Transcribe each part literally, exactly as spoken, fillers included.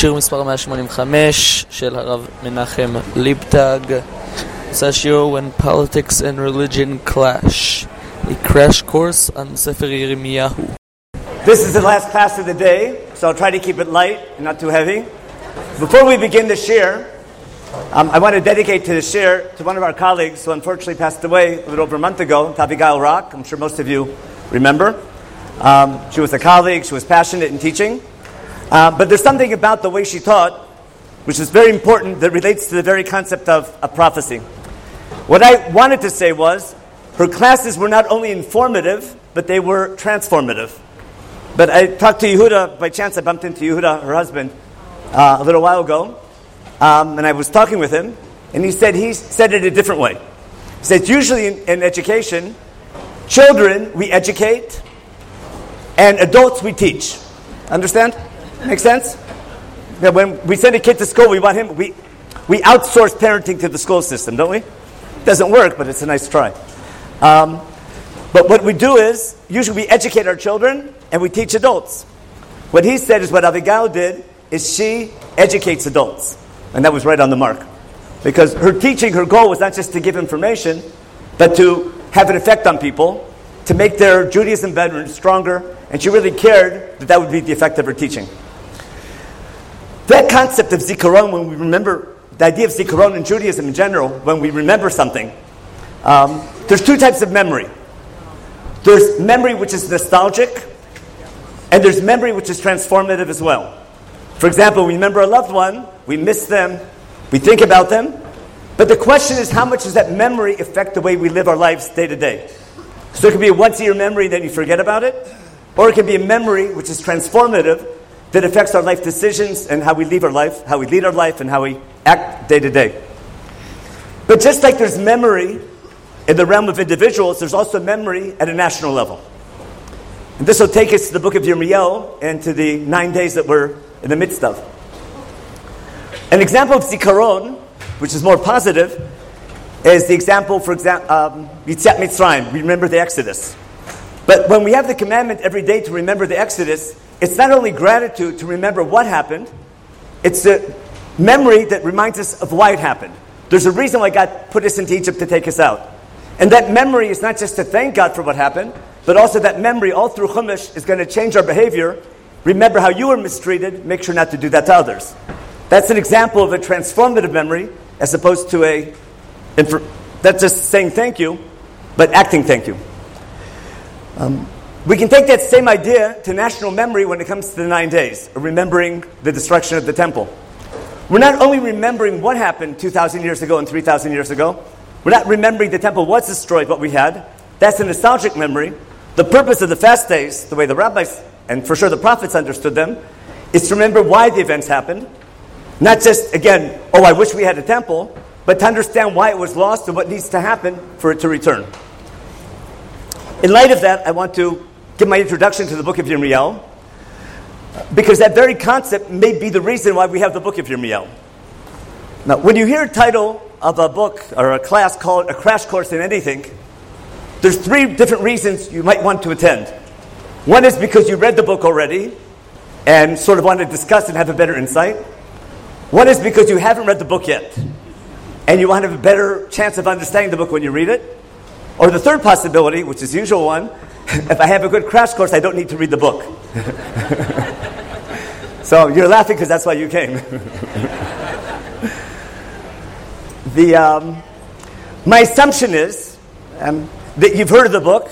שיר מספר מאה שמונים וחמש של הרב מנחם ליבטג. נושא השיעור When Politics and Religion Clash, a crash course on Sefer Yirmiyahu. This is the last class of the day, so I'll try to keep it light and not too heavy. Before we begin the shir, um, I want to dedicate to the shir to one of our colleagues who unfortunately passed away a little over a month ago, Abigail Rock. I'm sure most of you remember. Um, she was a colleague, she was passionate in teaching. Uh, but there's something about the way she taught, which is very important, that relates to the very concept of, of prophecy. What I wanted to say was, her classes were not only informative, but they were transformative. But I talked to Yehuda, by chance I bumped into Yehuda, her husband, uh, a little while ago, um, and I was talking with him, and he said he said it a different way. He said, usually in, in education, children we educate, and adults we teach. Understand? Make sense? That when we send a kid to school, we want him, we we outsource parenting to the school system, don't we? It doesn't work, but it's a nice try. Um, but what we do is, usually we educate our children, and we teach adults. What he said is what Abigail did, is she educates adults. And that was right on the mark. Because her teaching, her goal was not just to give information, but to have an effect on people, to make their Judaism bedroom stronger, and she really cared that that would be the effect of her teaching. That concept of zikaron, when we remember, the idea of zikaron in Judaism in general, when we remember something, um, there's two types of memory. There's memory which is nostalgic, and there's memory which is transformative as well. For example, we remember a loved one, we miss them, we think about them, but the question is, how much does that memory affect the way we live our lives day to day? So it could be a once-a-year memory, then you forget about it, or it can be a memory which is transformative that affects our life decisions and how we live our life, how we lead our life, and how we act day to day. But just like there's memory in the realm of individuals, there's also memory at a national level. And this will take us to the book of Yirmiyahu and to the nine days that we're in the midst of. An example of zikaron, which is more positive, is the example, for example, um, Yitziat Mitzrayim, remember the Exodus. But when we have the commandment every day to remember the Exodus, it's not only gratitude to remember what happened, it's the memory that reminds us of why it happened. There's a reason why God put us into Egypt to take us out. And that memory is not just to thank God for what happened, but also that memory all through Chumash is going to change our behavior. Remember how you were mistreated, make sure not to do that to others. That's an example of a transformative memory as opposed to a, that's just saying thank you, but acting thank you. Um, we can take that same idea to national memory when it comes to the nine days, remembering the destruction of the temple. We're not only remembering what happened two thousand years ago and three thousand years ago, we're not remembering the temple was destroyed, what we had. That's a nostalgic memory. The purpose of the fast days, the way the rabbis, and for sure the prophets understood them, is to remember why the events happened. Not just, again, oh, I wish we had a temple, but to understand why it was lost and what needs to happen for it to return. In light of that, I want to give my introduction to the book of Yirmiyahu, because that very concept may be the reason why we have the book of Yirmiyahu. Now, when you hear a title of a book or a class called A Crash Course in Anything, there's three different reasons you might want to attend. One is because you read the book already and sort of want to discuss and have a better insight. One is because you haven't read the book yet and you want to have a better chance of understanding the book when you read it. Or the third possibility, which is the usual one, if I have a good crash course, I don't need to read the book. So you're laughing because that's why you came. the um, my assumption is um, that you've heard of the book.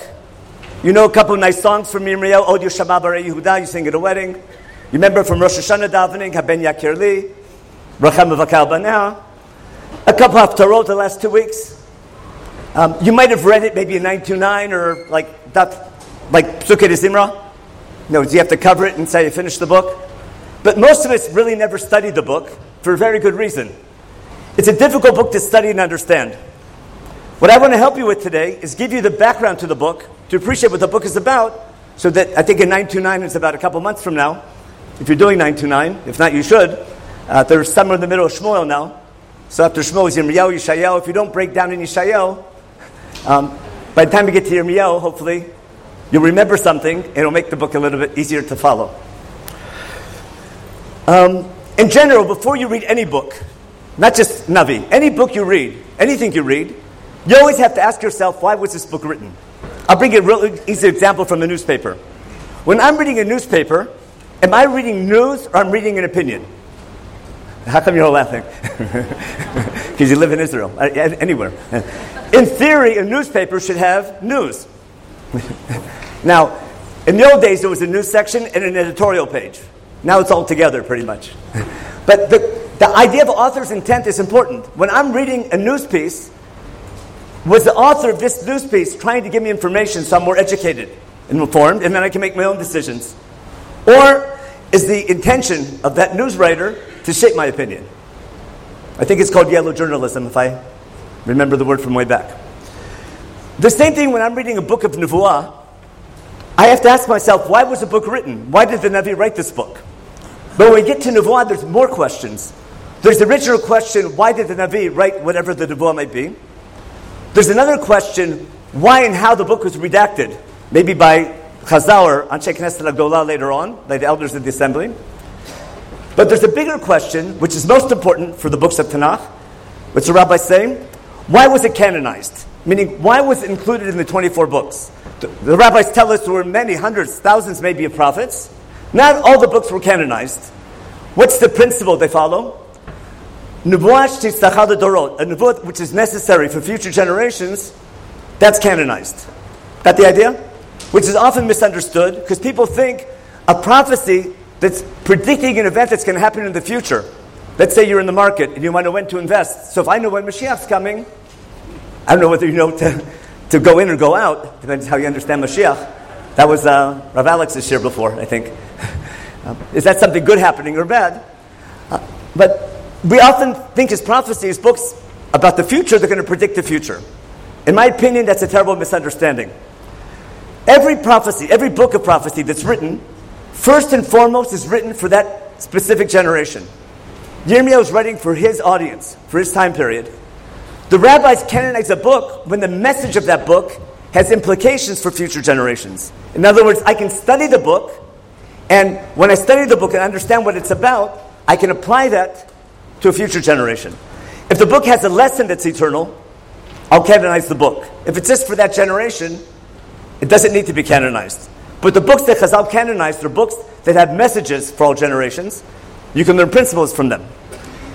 You know a couple of nice songs from Yirmiyahu, Od Yeshama Barei Yehuda, you sing at a wedding. You remember from Rosh Hashanah davening, Haben Yakir Li, Rachem Avakal Banah. A couple of haftarot the last two weeks. Um, you might have read it maybe in nine two nine or like that, like Psukei Zimra. No, you have to cover it and say you finished the book. But most of us really never studied the book for a very good reason. It's a difficult book to study and understand. What I want to help you with today is give you the background to the book to appreciate what the book is about, so that I think in nine two nine is about a couple months from now. If you're doing nine two nine, if not, you should. Uh, there's somewhere in the middle of Shmuel now. So after Shmuel is Yirmiyahu, Yeshayahu. If you don't break down in Yeshayahu, Um, by the time we get to Yirmiyahu, hopefully, you'll remember something, and it'll make the book a little bit easier to follow. Um, In general, before you read any book, not just Navi, any book you read, anything you read, you always have to ask yourself, why was this book written? I'll bring you a real easy example from the newspaper. When I'm reading a newspaper, am I reading news or I'm reading an opinion? How come you're all laughing? Because you live in Israel, anywhere. In theory, a newspaper should have news. Now, in the old days, there was a news section and an editorial page. Now it's all together, pretty much. But the, the idea of author's intent is important. When I'm reading a news piece, was the author of this news piece trying to give me information so I'm more educated and informed, and then I can make my own decisions? Or is the intention of that news writer to shape my opinion? I think it's called yellow journalism, if I remember the word from way back. The same thing when I'm reading a book of Nevuah, I have to ask myself, why was the book written? Why did the Navi write this book? But when we get to Nevuah, there's more questions. There's the original question, why did the Navi write whatever the Nevuah might be? There's another question, why and how the book was redacted, maybe by Chazal or Anshe Knesset HaGolah later on, by the elders of the assembly. But there's a bigger question, which is most important for the books of Tanakh, which the rabbis say, why was it canonized? Meaning, why was it included in the twenty-four books? The, the rabbis tell us there were many, hundreds, thousands maybe of prophets. Not all the books were canonized. What's the principle they follow? Nevuah shetitzlach l'dorot, a nevuah which is necessary for future generations, that's canonized. That the idea? Which is often misunderstood because people think a prophecy that's predicting an event that's going to happen in the future. Let's say you're in the market and you want to know when to invest. So if I know when Mashiach's coming, I don't know whether you know to, to go in or go out, depends how you understand Mashiach. That was uh, Rav Alex's year before, I think. Is that something good happening or bad? Uh, but we often think as prophecies, books about the future, they're going to predict the future. In my opinion, that's a terrible misunderstanding. Every prophecy, every book of prophecy that's written, first and foremost is written for that specific generation. Yirmiyahu is writing for his audience, for his time period. The rabbis canonize a book when the message of that book has implications for future generations. In other words, I can study the book, and when I study the book and understand what it's about, I can apply that to a future generation. If the book has a lesson that's eternal, I'll canonize the book. If it's just for that generation, it doesn't need to be canonized. But the books that Chazal canonized are books that have messages for all generations. You can learn principles from them.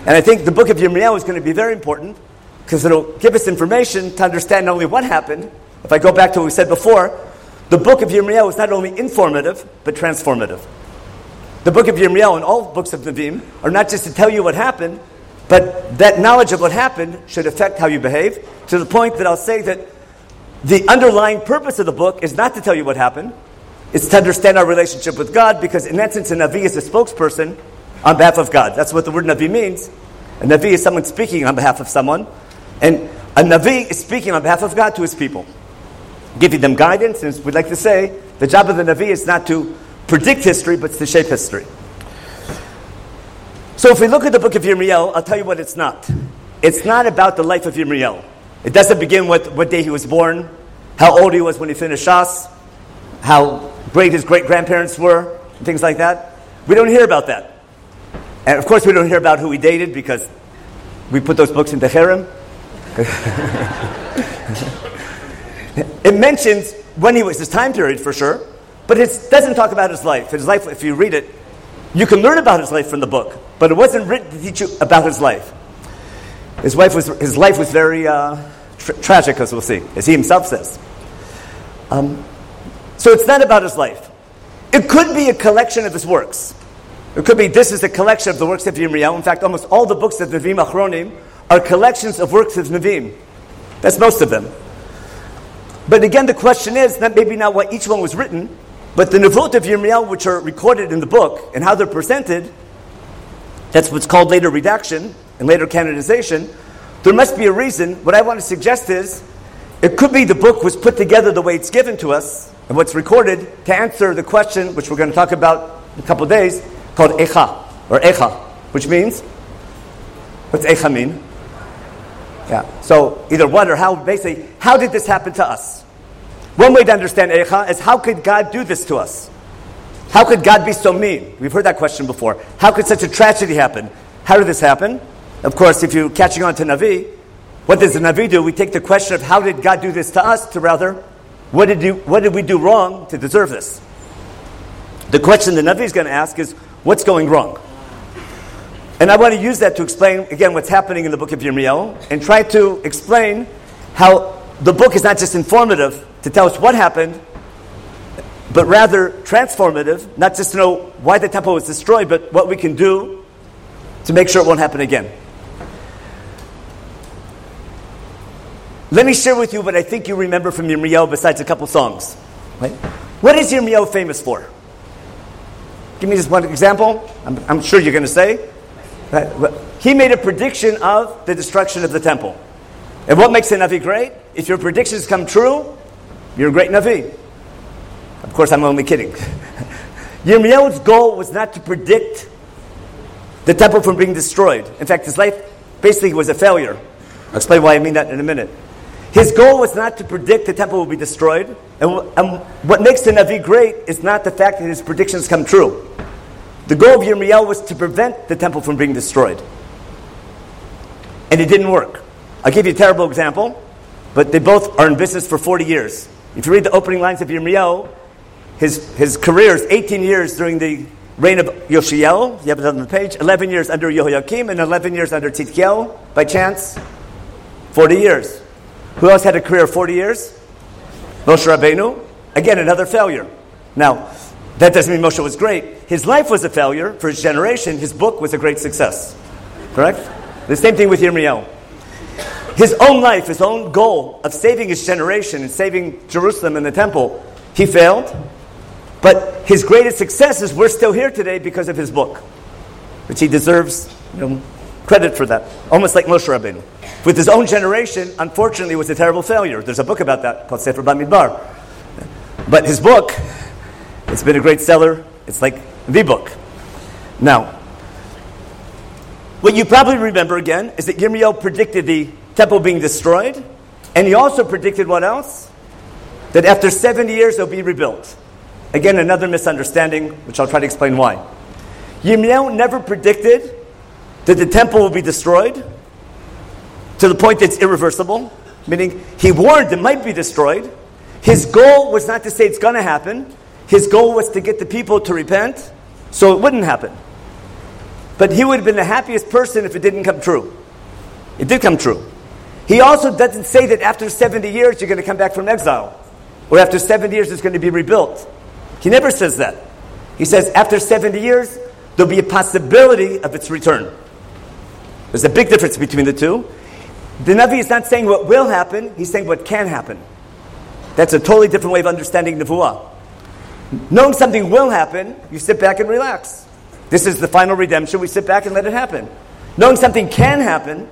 And I think the book of Yirmiyahu is going to be very important because it'll give us information to understand not only what happened. If I go back to what we said before, the book of Yirmiyahu is not only informative, but transformative. The book of Yirmiyahu and all books of Nevi'im are not just to tell you what happened, but that knowledge of what happened should affect how you behave, to the point that I'll say that the underlying purpose of the book is not to tell you what happened, it's to understand our relationship with God, because in that sense a Navi is a spokesperson on behalf of God. That's what the word Navi means. A Navi is someone speaking on behalf of someone, and a Navi is speaking on behalf of God to his people, giving them guidance. And we'd like to say, the job of the Navi is not to predict history, but to shape history. So if we look at the book of Yirmiyahu, I'll tell you what it's not. It's not about the life of Yirmiyahu. It doesn't begin with what day he was born, how old he was when he finished Shas, how great his great-grandparents were, things like that. We don't hear about that. And of course we don't hear about who he dated because we put those books into Cherem. It mentions when he was, his time period for sure, but it doesn't talk about his life. His life, if you read it, you can learn about his life from the book, but it wasn't written to teach you about his life. His wife was his life was very uh, tra- tragic, as we'll see, as he himself says. Um, so it's not about his life. It could be a collection of his works. It could be this is a collection of the works of Yirmiyahu. In fact, almost all the books of Nevi'im Achronim are collections of works of Nevi'im. That's most of them. But again, the question is that maybe not why each one was written, but the Nevuot of Yirmiyahu, which are recorded in the book and how they're presented, that's what's called later redaction and later canonization. There must be a reason. What I want to suggest is, it could be the book was put together the way it's given to us and what's recorded to answer the question, which we're going to talk about in a couple of days, called Echa, or Echa, which means, what's Echa mean? Yeah. So either what or how, basically, how did this happen to us? One way to understand Echa is how could God do this to us? How could God be so mean? We've heard that question before. How could such a tragedy happen? How did this happen? Of course, if you're catching on to Navi, what does the Navi do? We take the question of how did God do this to us to rather, what did you, what did we do wrong to deserve this? The question the Navi is going to ask is, what's going wrong? And I want to use that to explain, again, what's happening in the book of Yirmiyahu and try to explain how the book is not just informative to tell us what happened, but rather transformative, not just to know why the temple was destroyed, but what we can do to make sure it won't happen again. Let me share with you what I think you remember from Yirmiyahu besides a couple songs. Right? What is Yirmiyahu famous for? Give me just one example. I'm, I'm sure you're going to say. He made a prediction of the destruction of the temple. And what makes a Navi great? If your predictions come true, you're a great Navi. Of course, I'm only kidding. Yirmiyahu's goal was not to predict the temple from being destroyed. In fact, his life basically was a failure. I'll explain why I mean that in a minute. His goal was not to predict the temple will be destroyed. And, and what makes the Navi great is not the fact that his predictions come true. The goal of Yirmiyahu was to prevent the temple from being destroyed. And it didn't work. I'll give you a terrible example, but they both are in business for forty years. If you read the opening lines of Yirmiyahu, his, his career is eighteen years during the reign of Yoshiyahu, you have it on the page, eleven years under Yehoiakim, and eleven years under Tzidkiyahu, by chance, forty years. Who else had a career of forty years? Moshe Rabbeinu. Again, another failure. Now, that doesn't mean Moshe was great. His life was a failure for his generation. His book was a great success. Correct? The same thing with Yirmiyahu. His own life, his own goal of saving his generation and saving Jerusalem and the temple, he failed. But his greatest success is we're still here today because of his book, which he deserves, you know, credit for that. Almost like Moshe Rabbeinu. With his own generation, unfortunately, it was a terrible failure. There's a book about that called Sefer Bamidbar. But his book, it's been a great seller. It's like the book. Now, what you probably remember again is that Yirmiyahu predicted the temple being destroyed, and he also predicted what else? That after seventy years it'll be rebuilt. Again, another misunderstanding, which I'll try to explain why. Yirmiyahu never predicted that the temple will be destroyed to the point that it's irreversible, meaning he warned it might be destroyed. His goal was not to say it's going to happen. His goal was to get the people to repent so it wouldn't happen. But he would have been the happiest person if it didn't come true. It did come true. He also doesn't say that after seventy years you're going to come back from exile, or after seventy years it's going to be rebuilt. He never says that. He says after seventy years there'll be a possibility of its return. There's a big difference between the two. The Navi is not saying what will happen, he's saying what can happen. That's a totally different way of understanding Nevuah. Knowing something will happen, you sit back and relax. This is the final redemption. We sit back and let it happen. Knowing something can happen,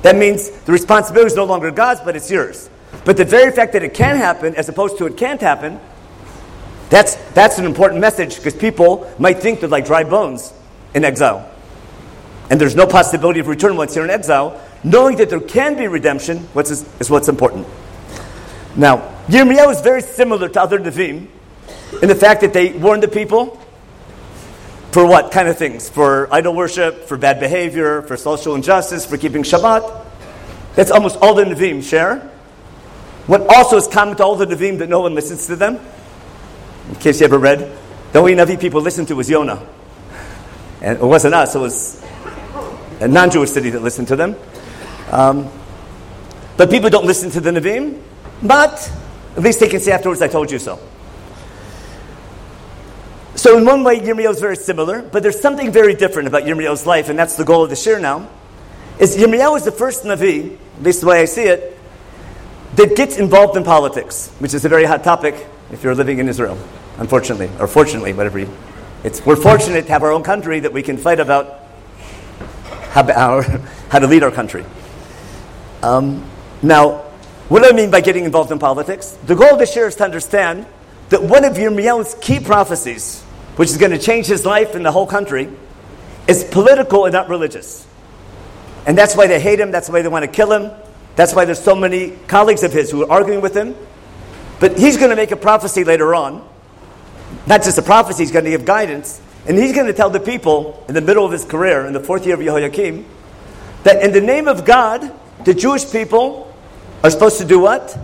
that means the responsibility is no longer God's, but it's yours. But the very fact that it can happen, as opposed to it can't happen, that's that's an important message, because people might think they're like dry bones in exile. And there's no possibility of return once you're in exile. Knowing that there can be redemption what's is, is what's important. Now, Yirmiyahu is very similar to other Nevi'im, and the fact that they warned the people for what kind of things? For idol worship, for bad behavior, for social injustice, for keeping Shabbat. That's almost all the Nevi'im share. What also is common to all the Nevi'im that no one listens to them, in case you ever read, the only Navi people listened to was Yonah. And it wasn't us, it was a non-Jewish city that listened to them. Um, but people don't listen to the Nevi'im, but at least they can say afterwards, I told you so. So in one way, Yirmiyahu is very similar, but there's something very different about Yirmiyahu's life, and that's the goal of the shir now, is Yirmiyahu is the first Navi, at least the way I see it, that gets involved in politics, which is a very hot topic if you're living in Israel, unfortunately, or fortunately, whatever you... It's, we're fortunate to have our own country that we can fight about how, our, how to lead our country. Um, now, what do I mean by getting involved in politics? The goal of the shir is to understand that one of Yirmiyahu's key prophecies, which is going to change his life and the whole country, is political and not religious. And that's why they hate him. That's why they want to kill him. That's why there's so many colleagues of his who are arguing with him. But he's going to make a prophecy later on Not just a prophecy, he's going to give guidance. And he's going to tell the people in the middle of his career, in the fourth year of Jehoiakim, that in the name of God, the Jewish people are supposed to do what?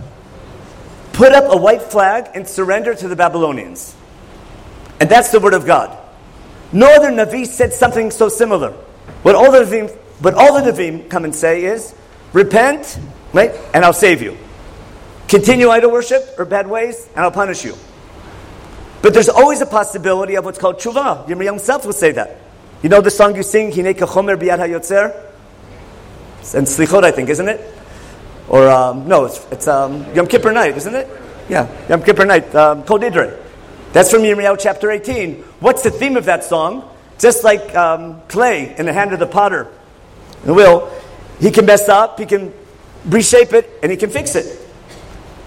Put up a white flag and surrender to the Babylonians. And that's the word of God. No other Navi said something so similar. What all the Navim, what all the Navim come and say is, repent, right, and I'll save you. Continue idol worship or bad ways, and I'll punish you. But there's always a possibility of what's called tshuva. Yirmiyahu himself would say that. You know the song you sing, Hinei Kachomer Biyad HaYotzer? It's in Slichot, I think, isn't it? Or, um, no, it's, it's um, Yom Kippur night, isn't it? Yeah, Yom Kippur night, um, Kol Nidre. That's from Yirmiyahu chapter eighteen. What's the theme of that song? Just like um, clay in the hand of the potter, the will, he can mess up, he can reshape it, and he can fix it.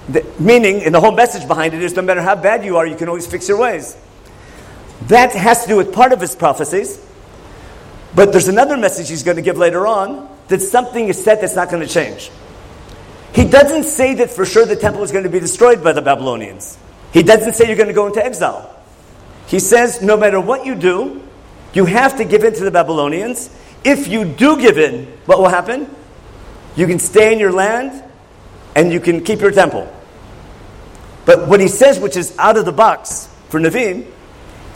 The, meaning, and the whole message behind it is, no matter how bad you are, you can always fix your ways. That has to do with part of his prophecies. But there's another message he's going to give later on, that something is said that's not going to change. He doesn't say that for sure the temple is going to be destroyed by the Babylonians. He doesn't say you're going to go into exile. He says, no matter what you do, you have to give in to the Babylonians. If you do give in, what will happen? You can stay in your land, and you can keep your temple. But what he says, which is out of the box for Naveen,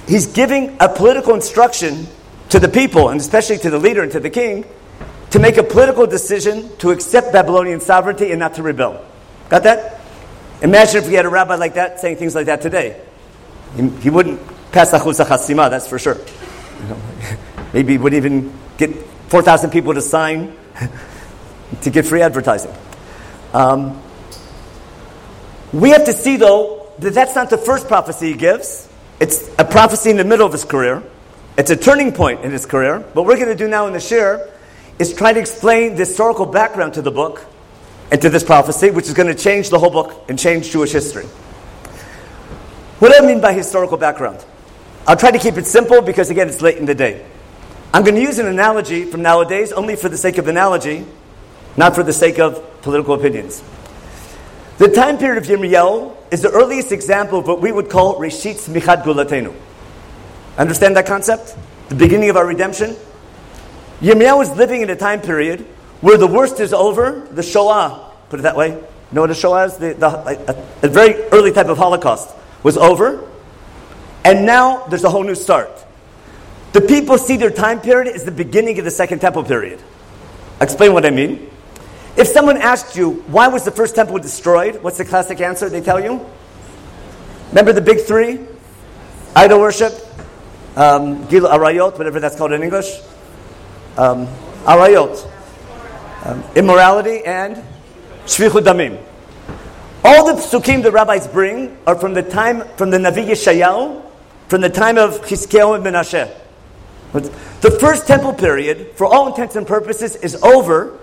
he's giving a political instruction to the people, and especially to the leader and to the king, to make a political decision to accept Babylonian sovereignty and not to rebel. Got that? Imagine if we had a rabbi like that saying things like that today. He, he wouldn't pass Achuz HaChasimah, that's for sure. You know, maybe he wouldn't even get four thousand people to sign to get free advertising. Um, we have to see, though, that that's not the first prophecy he gives. It's a prophecy in the middle of his career. It's a turning point in his career. What we're going to do now in the shir is try to explain the historical background to the book and to this prophecy, which is going to change the whole book and change Jewish history. What do I mean by historical background? I'll try to keep it simple because, again, it's late in the day. I'm going to use an analogy from nowadays only for the sake of analogy, not for the sake of political opinions. The time period of Yirmiyahu is the earliest example of what we would call Reshit Tzmichat Gulatenu. Understand that concept? The beginning of our redemption? Yirmiyahu is living in a time period where the worst is over, the Shoah, put it that way. You know what a Shoah is? The, the, a, a very early type of Holocaust was over, and now there's a whole new start. The people see their time period as the beginning of the Second Temple period. I'll explain what I mean. If someone asked you, why was the first temple destroyed? What's the classic answer they tell you? Remember the big three? Idol worship, um, Gil Arayot, whatever that's called in English. Um, Arayot. Um, immorality and Shvichut Damim. All the psukim the rabbis bring are from the time, from the Navi Yeshayahu, from the time of Chizkiyahu and Menashe. The first temple period, for all intents and purposes, is over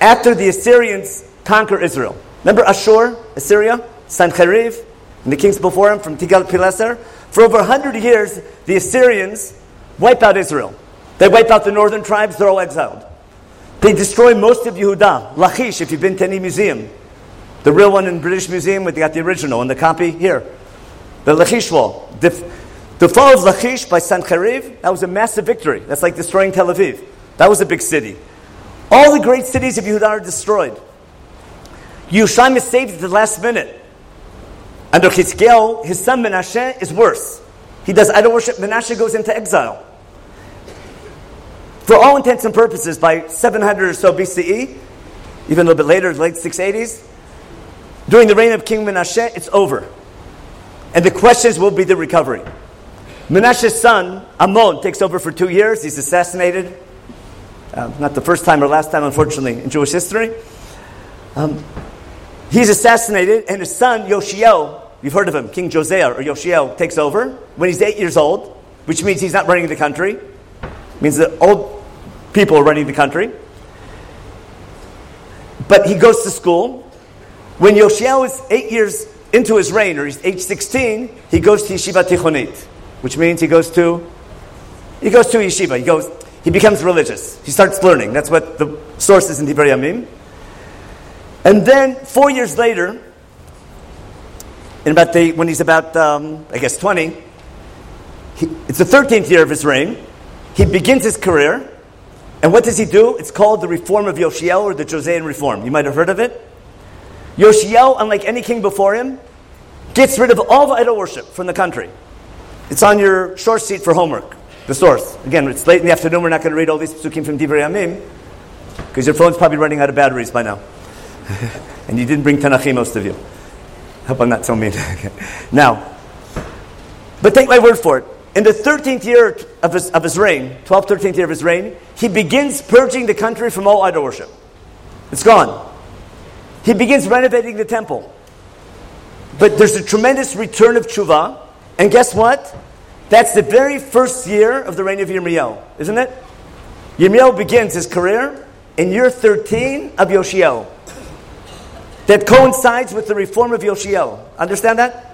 after the Assyrians conquer Israel. Remember Ashur, Assyria, Sancheriv, and the kings before him from Tiglath-Pileser? For over one hundred years, the Assyrians wipe out Israel. They wipe out the northern tribes, they're all exiled. They destroy most of Yehuda, Lachish, if you've been to any museum. The real one in British Museum, they got the original and the copy here. The Lachish wall. The, the fall of Lachish by Sancheriv, that was a massive victory. That's like destroying Tel Aviv. That was a big city. All the great cities of Yehuda are destroyed. Yerushalayim is saved at the last minute. Under Chizkiyahu, his son Menashe is worse. He does idol worship. Menashe goes into exile. For all intents and purposes, by seven hundred or so B C E, even a little bit later, late six eighties, during the reign of King Menashe, it's over. And the question is, will be the recovery? Menashe's son, Amon, takes over for two years. He's assassinated. Um, not the first time or last time, unfortunately, in Jewish history. Um, he's assassinated, and his son, Yoshiel, you've heard of him, King Josiah, or Yoshiel, takes over when he's eight years old, which means he's not running the country. It means the old people are running the country. But he goes to school. When Yoshiel is eight years into his reign, or he's age sixteen, he goes to Yeshiva Tichonit, which means he goes to, he goes to Yeshiva, he goes... He becomes religious. He starts learning. That's what the source is in Divrei Yamim. And then four years later, in about the, when he's about, um, I guess, twenty, He, it's the thirteenth year of his reign. He begins his career. And what does he do? It's called the Reform of Yoshiel, or the Josean Reform. You might have heard of it. Yoshiel, unlike any king before him, gets rid of all the idol worship from the country. It's on your short sheet for homework, the source. Again, it's late in the afternoon. We're not going to read all these psukim from Divrei Yamim, because your phone's probably running out of batteries by now. And you didn't bring Tanachim, most of you. I hope I'm not so mean. Now, but take my word for it. In the thirteenth year of his, of his reign, twelfth, thirteenth year of his reign, he begins purging the country from all idol worship. It's gone. He begins renovating the temple. But there's a tremendous return of tshuva. And guess what? That's the very first year of the reign of Yirmiyahu, isn't it? Yirmiyahu begins his career in year thirteen of Yoshiel. That coincides with the reform of Yoshiel. Understand that?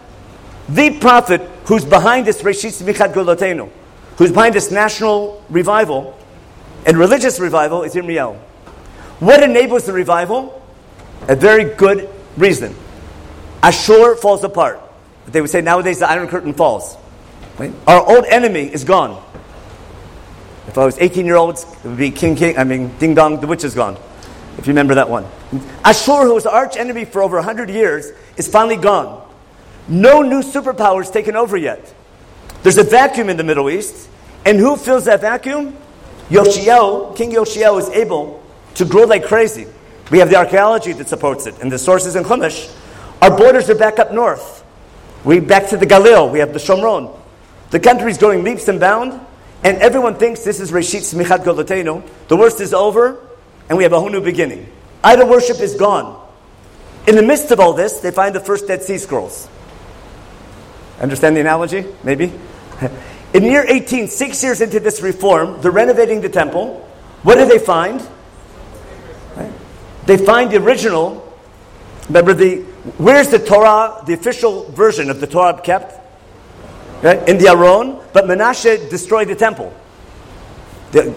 The prophet who's behind this Reshit Tzmichat Golotenu, who's behind this national revival and religious revival, is Yirmiyahu. What enables the revival? A very good reason. Ashur falls apart. They would say nowadays the Iron Curtain falls. Right? Our old enemy is gone. If I was eighteen-year-olds, it would be King King, I mean, Ding Dong, the witch is gone. If you remember that one. Ashur, who was the arch-enemy for over one hundred years, is finally gone. No new superpower is taken over yet. There's a vacuum in the Middle East. And who fills that vacuum? Yoshiel, King Yoshiel, is able to grow like crazy. We have the archaeology that supports it, and the sources in Chumash. Our borders are back up north. We're back to the Galil. We have the Shomron. The country's going leaps and bounds, and everyone thinks this is Reshit Tzmichat Golotenu. The worst is over, and we have a whole new beginning. Idol worship is gone. In the midst of all this, they find the first Dead Sea Scrolls. Understand the analogy? Maybe? In year eighteen, six years into this reform, they're renovating the temple. What do they find? Right? They find the original. Remember, the where's the Torah, the official version of the Torah kept? Right? In the Aron, but Menashe destroyed the temple. The,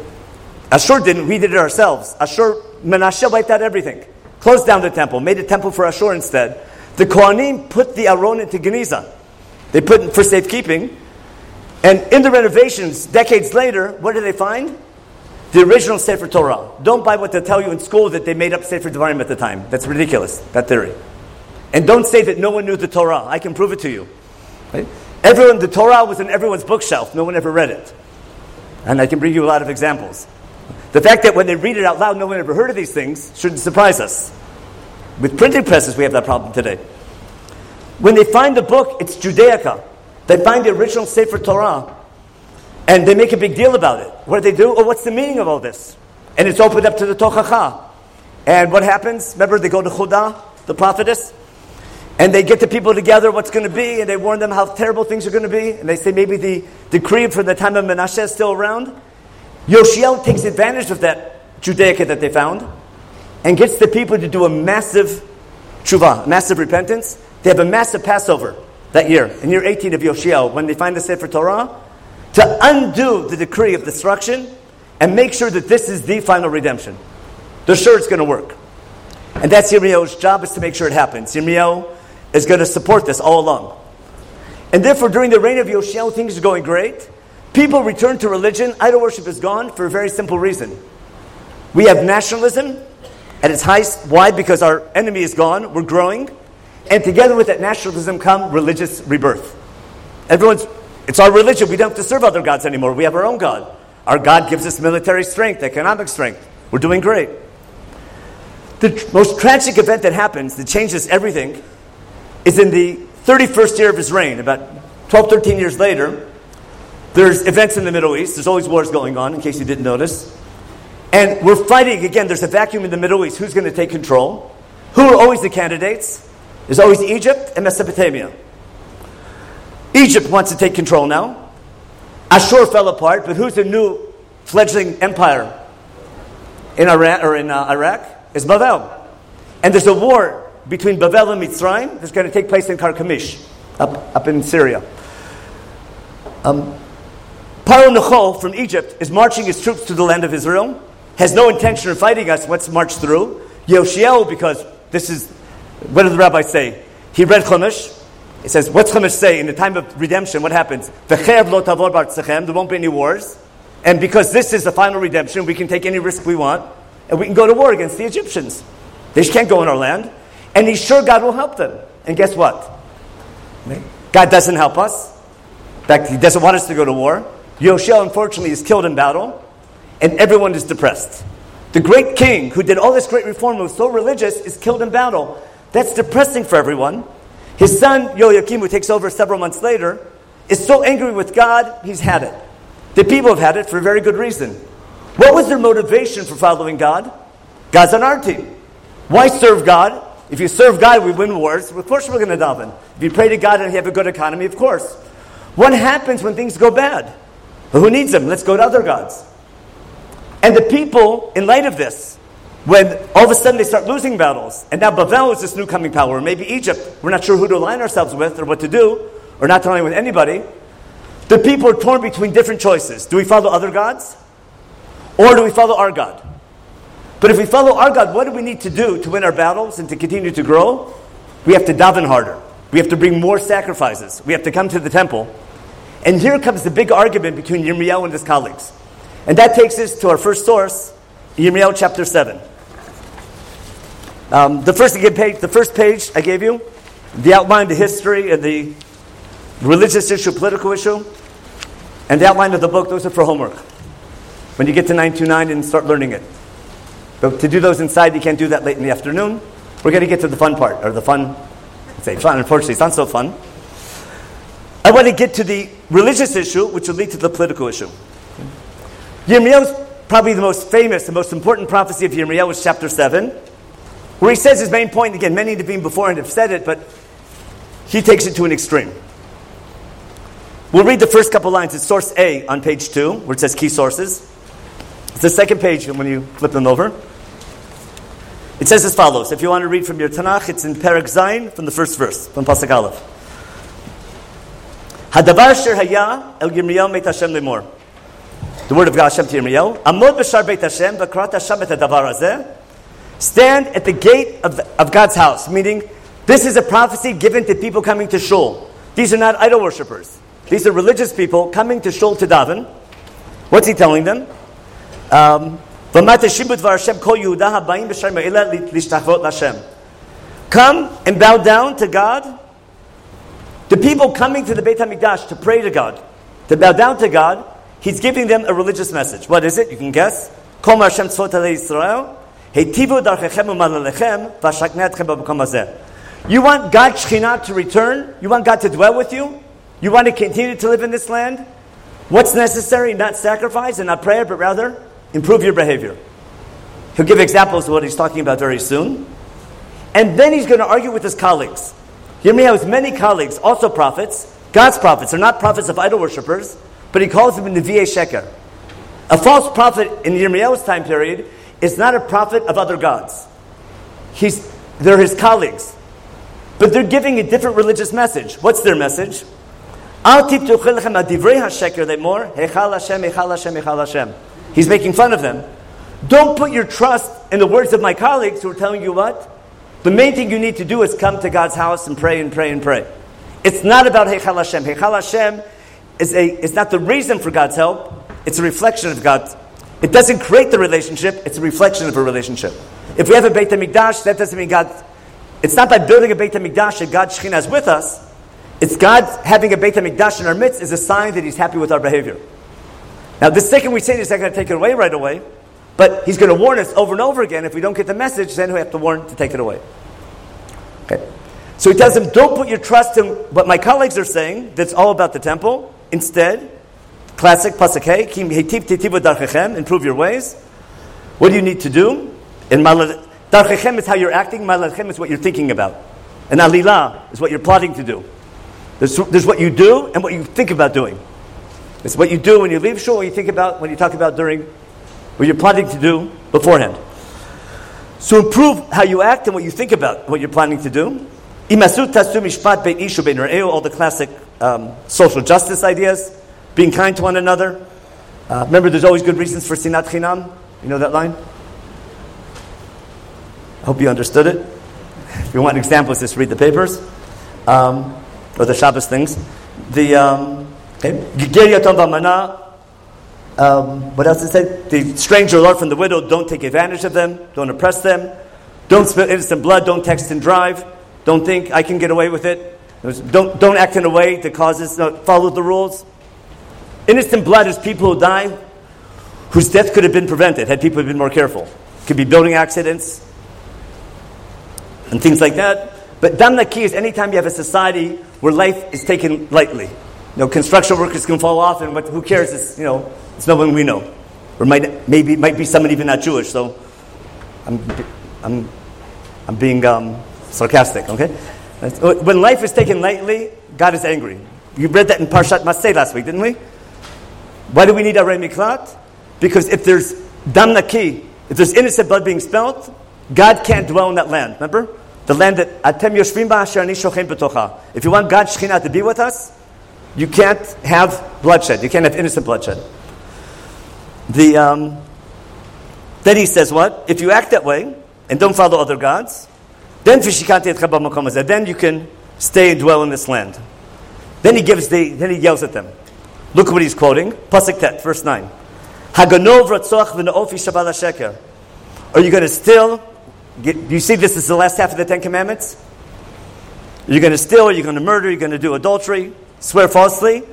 Ashur didn't, we did it ourselves. Ashur, Menashe wiped out everything. Closed down the temple, made a temple for Ashur instead. The Kohanim put the Aron into Geniza. They put it for safekeeping. And in the renovations, decades later, what did they find? The original Sefer Torah. Don't buy what they tell you in school that they made up Sefer Devarim at the time. That's ridiculous, that theory. And don't say that no one knew the Torah. I can prove it to you. Right? Everyone, the Torah was in everyone's bookshelf. No one ever read it. And I can bring you a lot of examples. The fact that when they read it out loud, no one ever heard of these things shouldn't surprise us. With printing presses, we have that problem today. When they find the book, it's Judaica. They find the original Sefer Torah. And they make a big deal about it. What do they do? Oh, what's the meaning of all this? And it's opened up to the Tochacha. And what happens? Remember, they go to Chudah, the prophetess. And they get the people together, what's going to be. And they warn them how terrible things are going to be. And they say maybe the decree for the time of Menashe is still around. Yoshiel takes advantage of that Judaica that they found. And gets the people to do a massive tshuva, massive repentance. They have a massive Passover that year. In year eighteen of Yoshiel, when they find the Sefer Torah, to undo the decree of destruction and make sure that this is the final redemption. They're sure it's going to work. And that's Yirmiyahu's job, is to make sure it happens. Yirmiyahu is going to support this all along. And therefore, during the reign of Yoshiel, things are going great. People return to religion. Idol worship is gone for a very simple reason. We have nationalism at its highest. Why? Because our enemy is gone. We're growing. And together with that nationalism come religious rebirth. Everyone's... It's our religion. We don't have to serve other gods anymore. We have our own God. Our God gives us military strength, economic strength. We're doing great. The tr- most tragic event that happens, that changes everything, is in the thirty-first year of his reign, about twelve, thirteen years later. There's events in the Middle East. There's always wars going on, in case you didn't notice. And we're fighting, again, there's a vacuum in the Middle East. Who's going to take control? Who are always the candidates? There's always Egypt and Mesopotamia. Egypt wants to take control now. Ashur fell apart, but who's the new fledgling empire in Iran or in uh, Iraq? It's Babel. And there's a war between Babel and Mitzrayim that's going to take place in Karkamish, up, up in Syria. Um, Paro Necho from Egypt is marching his troops to the land of Israel, has no intention of fighting us. Let's march through. Yoshiel, because this is, what did the rabbis say? He read Chumash. It says, what's Chumash say? In the time of redemption, what happens? There won't be any wars. And because this is the final redemption, we can take any risk we want. And we can go to war against the Egyptians. They can't go in our land. And he's sure God will help them. And guess what? God doesn't help us. In fact, he doesn't want us to go to war. Yoshua, unfortunately, is killed in battle. And everyone is depressed. The great king who did all this great reform and was so religious is killed in battle. That's depressing for everyone. His son, Yoyakim, who takes over several months later, is so angry with God, he's had it. The people have had it for a very good reason. What was their motivation for following God? God's on our team. Why serve God? If you serve God, we win wars. Of course we're going to daven. If you pray to God and you have a good economy, of course. What happens when things go bad? Well, who needs them? Let's go to other gods. And the people, in light of this, when all of a sudden they start losing battles, and now Bavel is this new coming power, or maybe Egypt, we're not sure who to align ourselves with, or what to do, or not to align with anybody, the people are torn between different choices. Do we follow other gods? Or do we follow our God? But if we follow our God, what do we need to do to win our battles and to continue to grow? We have to daven harder. We have to bring more sacrifices. We have to come to the temple. And here comes the big argument between Yirmiyahu and his colleagues. And that takes us to our first source, Yirmiyahu chapter seven. Um, the first page, the first page I gave you, the outline, the history, and the religious issue, political issue, and the outline of the book, those are for homework. When you get to nine two nine and start learning it. But to do those inside, you can't do that late in the afternoon. We're going to get to the fun part, or the fun, I'd say fun, unfortunately, it's not so fun. I want to get to the religious issue, which will lead to the political issue. Yirmiyahu's probably the most famous, the most important prophecy of Yirmiyahu is chapter seven, where he says his main point. Again, many have been beforehand have said it, but he takes it to an extreme. We'll read the first couple lines. It's source A on page two, where it says key sources. It's the second page when you flip them over. It says as follows. If you want to read from your Tanakh, it's in Perek Zayin from the first verse, from Pasuk Aleph. Hadavar asher haya el Yirmiyahu meit Hashem lemor. The word of God, Hashem to Yirmiyahu. Amod b'shar beit Hashem v'krat Hashem et hadavar hazeh. Stand at the gate of, the, of God's house. Meaning, this is a prophecy given to people coming to shul. These are not idol worshippers. These are religious people coming to shul to daven. What's he telling them? Um, Come and bow down to God. The people coming to the Beit HaMikdash to pray to God, to bow down to God, he's giving them a religious message. What is it? You can guess. You want God Shekhinah to return? You want God to dwell with you? You want to continue to live in this land? What's necessary? Not sacrifice and not prayer, but rather improve your behavior. He'll give examples of what he's talking about very soon. And then he's going to argue with his colleagues. Yirmiyahu's many colleagues, also prophets, God's prophets. They're not prophets of idol worshippers, but he calls them Nevi'ei Sheker. A false prophet in Yirmiyahu's time period is not a prophet of other gods. He's, they're his colleagues. But they're giving a different religious message. What's their message? He's making fun of them. Don't put your trust in the words of my colleagues who are telling you what? The main thing you need to do is come to God's house and pray and pray and pray. It's not about Heichal Hashem. Heichal Hashem is a, it's not the reason for God's help. It's a reflection of God. It doesn't create the relationship. It's a reflection of a relationship. If we have a Beit HaMikdash, that doesn't mean God... It's not by building a Beit HaMikdash that God's Shekhinah is with us. It's God having a Beit HaMikdash in our midst is a sign that he's happy with our behavior. Now, the second we say this, I'm going to take it away right away. But he's going to warn us over and over again. If we don't get the message, then we have to warn to take it away. Okay. So he tells them, don't put your trust in what my colleagues are saying. That's all about the temple. Instead, classic pasuk hey, improve your ways. What do you need to do? In malad darchechem is how you're acting. Maladchem is what you're thinking about. And alilah is what you're plotting to do. There's, there's what you do and what you think about doing. It's what you do when you leave shul, what you think about when you talk about during, what you're planning to do beforehand. So improve how you act and what you think about what you're planning to do. All the classic um, social justice ideas, being kind to one another. Uh, remember, there's always good reasons for sinat chinam. You know that line? I hope you understood it. If you want examples, just read the papers. Um, or the Shabbos things. The um, um, what else did it say? The stranger, Lord, from the widow, don't take advantage of them, don't oppress them, don't spill innocent blood, don't text and drive, don't think I can get away with it, don't don't act in a way that causes, no, follow the rules. Innocent blood is people who die, whose death could have been prevented had people been more careful. Could be building accidents and things like that. But damna key is any time you have a society where life is taken lightly. You know, construction workers can fall off, and what, who cares? It's, you know, it's no one we know, or might maybe might be someone even not Jewish. So, I'm I'm I'm being um, sarcastic. Okay, when life is taken lightly, God is angry. You read that in Parshat Maseh last week, didn't we? Why do we need Arei Miklat? Because if there's damna key, if there's innocent blood being spilled, God can't dwell in that land. Remember? The land that Atem Yoshvim Ba Asher Ani Shochen B'Tocha. If you want God's Shekhinah to be with us, you can't have bloodshed. You can't have innocent bloodshed. The um, then he says what? If you act that way and don't follow other gods, then then you can stay and dwell in this land. Then he gives the then he yells at them. Look what he's quoting. Pasuk Tet, verse nine. Haganov ratzoach v'na'ofi shabbat ha'sheker. Are you going to steal? Get, you see, this is the last half of the Ten Commandments. You're going to steal, you're going to murder, you're going to do adultery, swear falsely.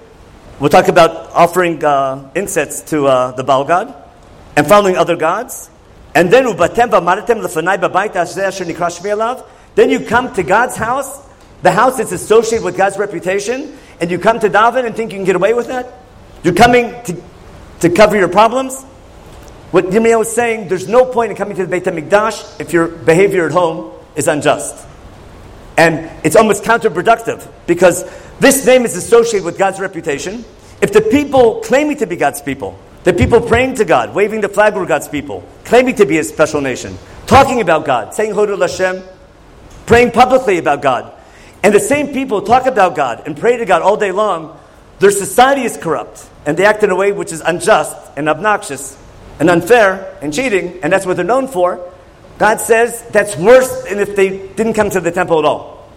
We'll talk about offering uh, incense to uh, the Baal God and following other gods. And then then you come to God's house, the house that's associated with God's reputation, and you come to Daven and think you can get away with that? You're coming to to cover your problems? What Yirmiyahu was saying, there's no point in coming to the Beit HaMikdash if your behavior at home is unjust. And it's almost counterproductive, because this name is associated with God's reputation. If the people claiming to be God's people, the people praying to God, waving the flag were God's people, claiming to be His special nation, talking about God, saying Hodu Lashem, praying publicly about God, and the same people talk about God and pray to God all day long, their society is corrupt, and they act in a way which is unjust and obnoxious and unfair and cheating, and that's what they're known for. God says that's worse than if they didn't come to the temple at all.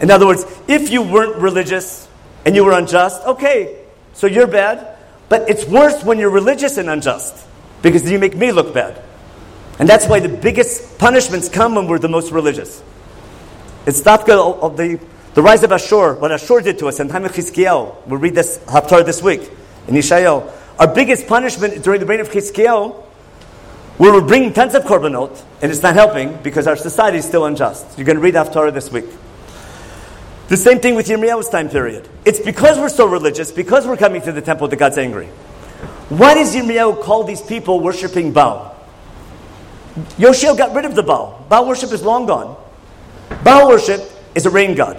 In other words, if you weren't religious and you were unjust, okay, so you're bad, but it's worse when you're religious and unjust, because you make me look bad. And that's why the biggest punishments come when we're the most religious. It's dafka of the The rise of Ashur, what Ashur did to us, and time of Chizkiyahu, we'll read this Haftarah this week, in Yeshayahu. Our biggest punishment during the reign of Chizkiyahu, where we're bringing tons of korbanot, and it's not helping, because our society is still unjust. You're going to read Haftarah this week. The same thing with Yirmiyahu's time period. It's because we're so religious, because we're coming to the temple that God's angry. Why does Yirmiyahu call these people worshipping Baal? Yoshiel got rid of the Baal. Baal worship is long gone. Baal worship is a rain god.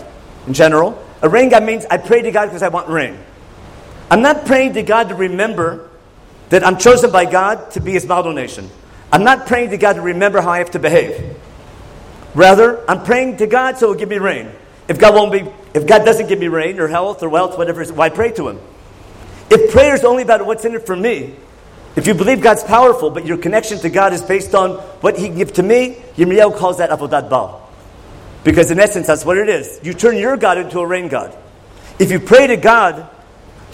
In general, a rain god means I pray to God because I want rain. I'm not praying to God to remember that I'm chosen by God to be His model nation. I'm not praying to God to remember how I have to behave. Rather, I'm praying to God so He'll give me rain. If God won't be, if God doesn't give me rain or health or wealth, whatever, why pray to Him? If prayer is only about what's in it for me, if you believe God's powerful, but your connection to God is based on what He can give to me, Yirmiyahu calls that avodat Baal. Because in essence, that's what it is. You turn your God into a rain God. If you pray to God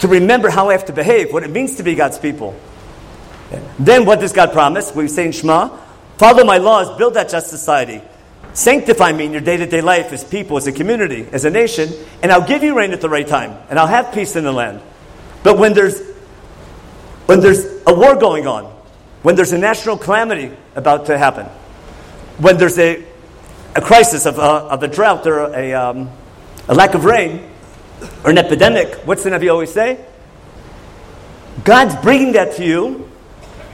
to remember how I have to behave, what it means to be God's people, then what does God promise? We say in Shema, follow my laws, build that just society. Sanctify me in your day-to-day life as people, as a community, as a nation, and I'll give you rain at the right time, and I'll have peace in the land. But when there's when there's a war going on, when there's a national calamity about to happen, when there's a a crisis of, uh, of a drought or a, um, a lack of rain or an epidemic, what's the Navi always say? God's bringing that to you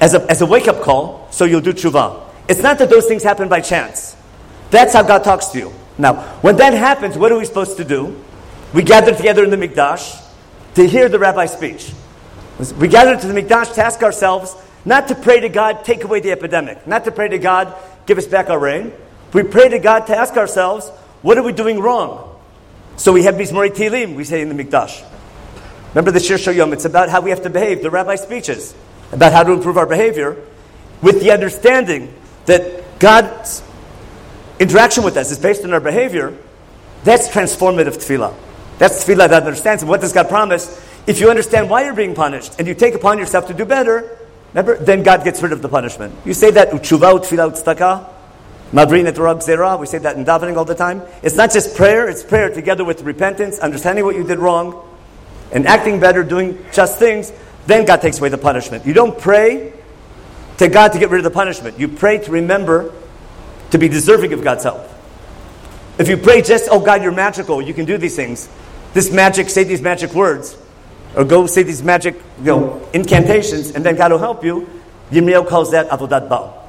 as a, as a wake-up call, so you'll do tshuva. It's not that those things happen by chance. That's how God talks to you. Now, when that happens, what are we supposed to do? We gather together in the Mikdash to hear the rabbi's speech. We gather to the Mikdash to ask ourselves not to pray to God, take away the epidemic, not to pray to God, give us back our rain. We pray to God to ask ourselves, what are we doing wrong? So we have Mizmorei Tehillim, we say in the Mikdash. Remember the Shir Shal Yom, it's about how we have to behave, the rabbi's speeches, about how to improve our behavior, with the understanding that God's interaction with us is based on our behavior. That's transformative tefillah. That's tefillah that understands what does God promise. If you understand why you're being punished and you take upon yourself to do better, remember, then God gets rid of the punishment. You say that utshuva, utfilah, utztaka, mabrin et rab zera. We say that in davening all the time. It's not just prayer; it's prayer together with repentance, understanding what you did wrong, and acting better, doing just things. Then God takes away the punishment. You don't pray to God to get rid of the punishment. You pray to remember to be deserving of God's help. If you pray just, oh God, you're magical, you can do these things, this magic, say these magic words, or go say these magic, you know, incantations, and then God will help you, Yirmiyahu calls that avodat Baal.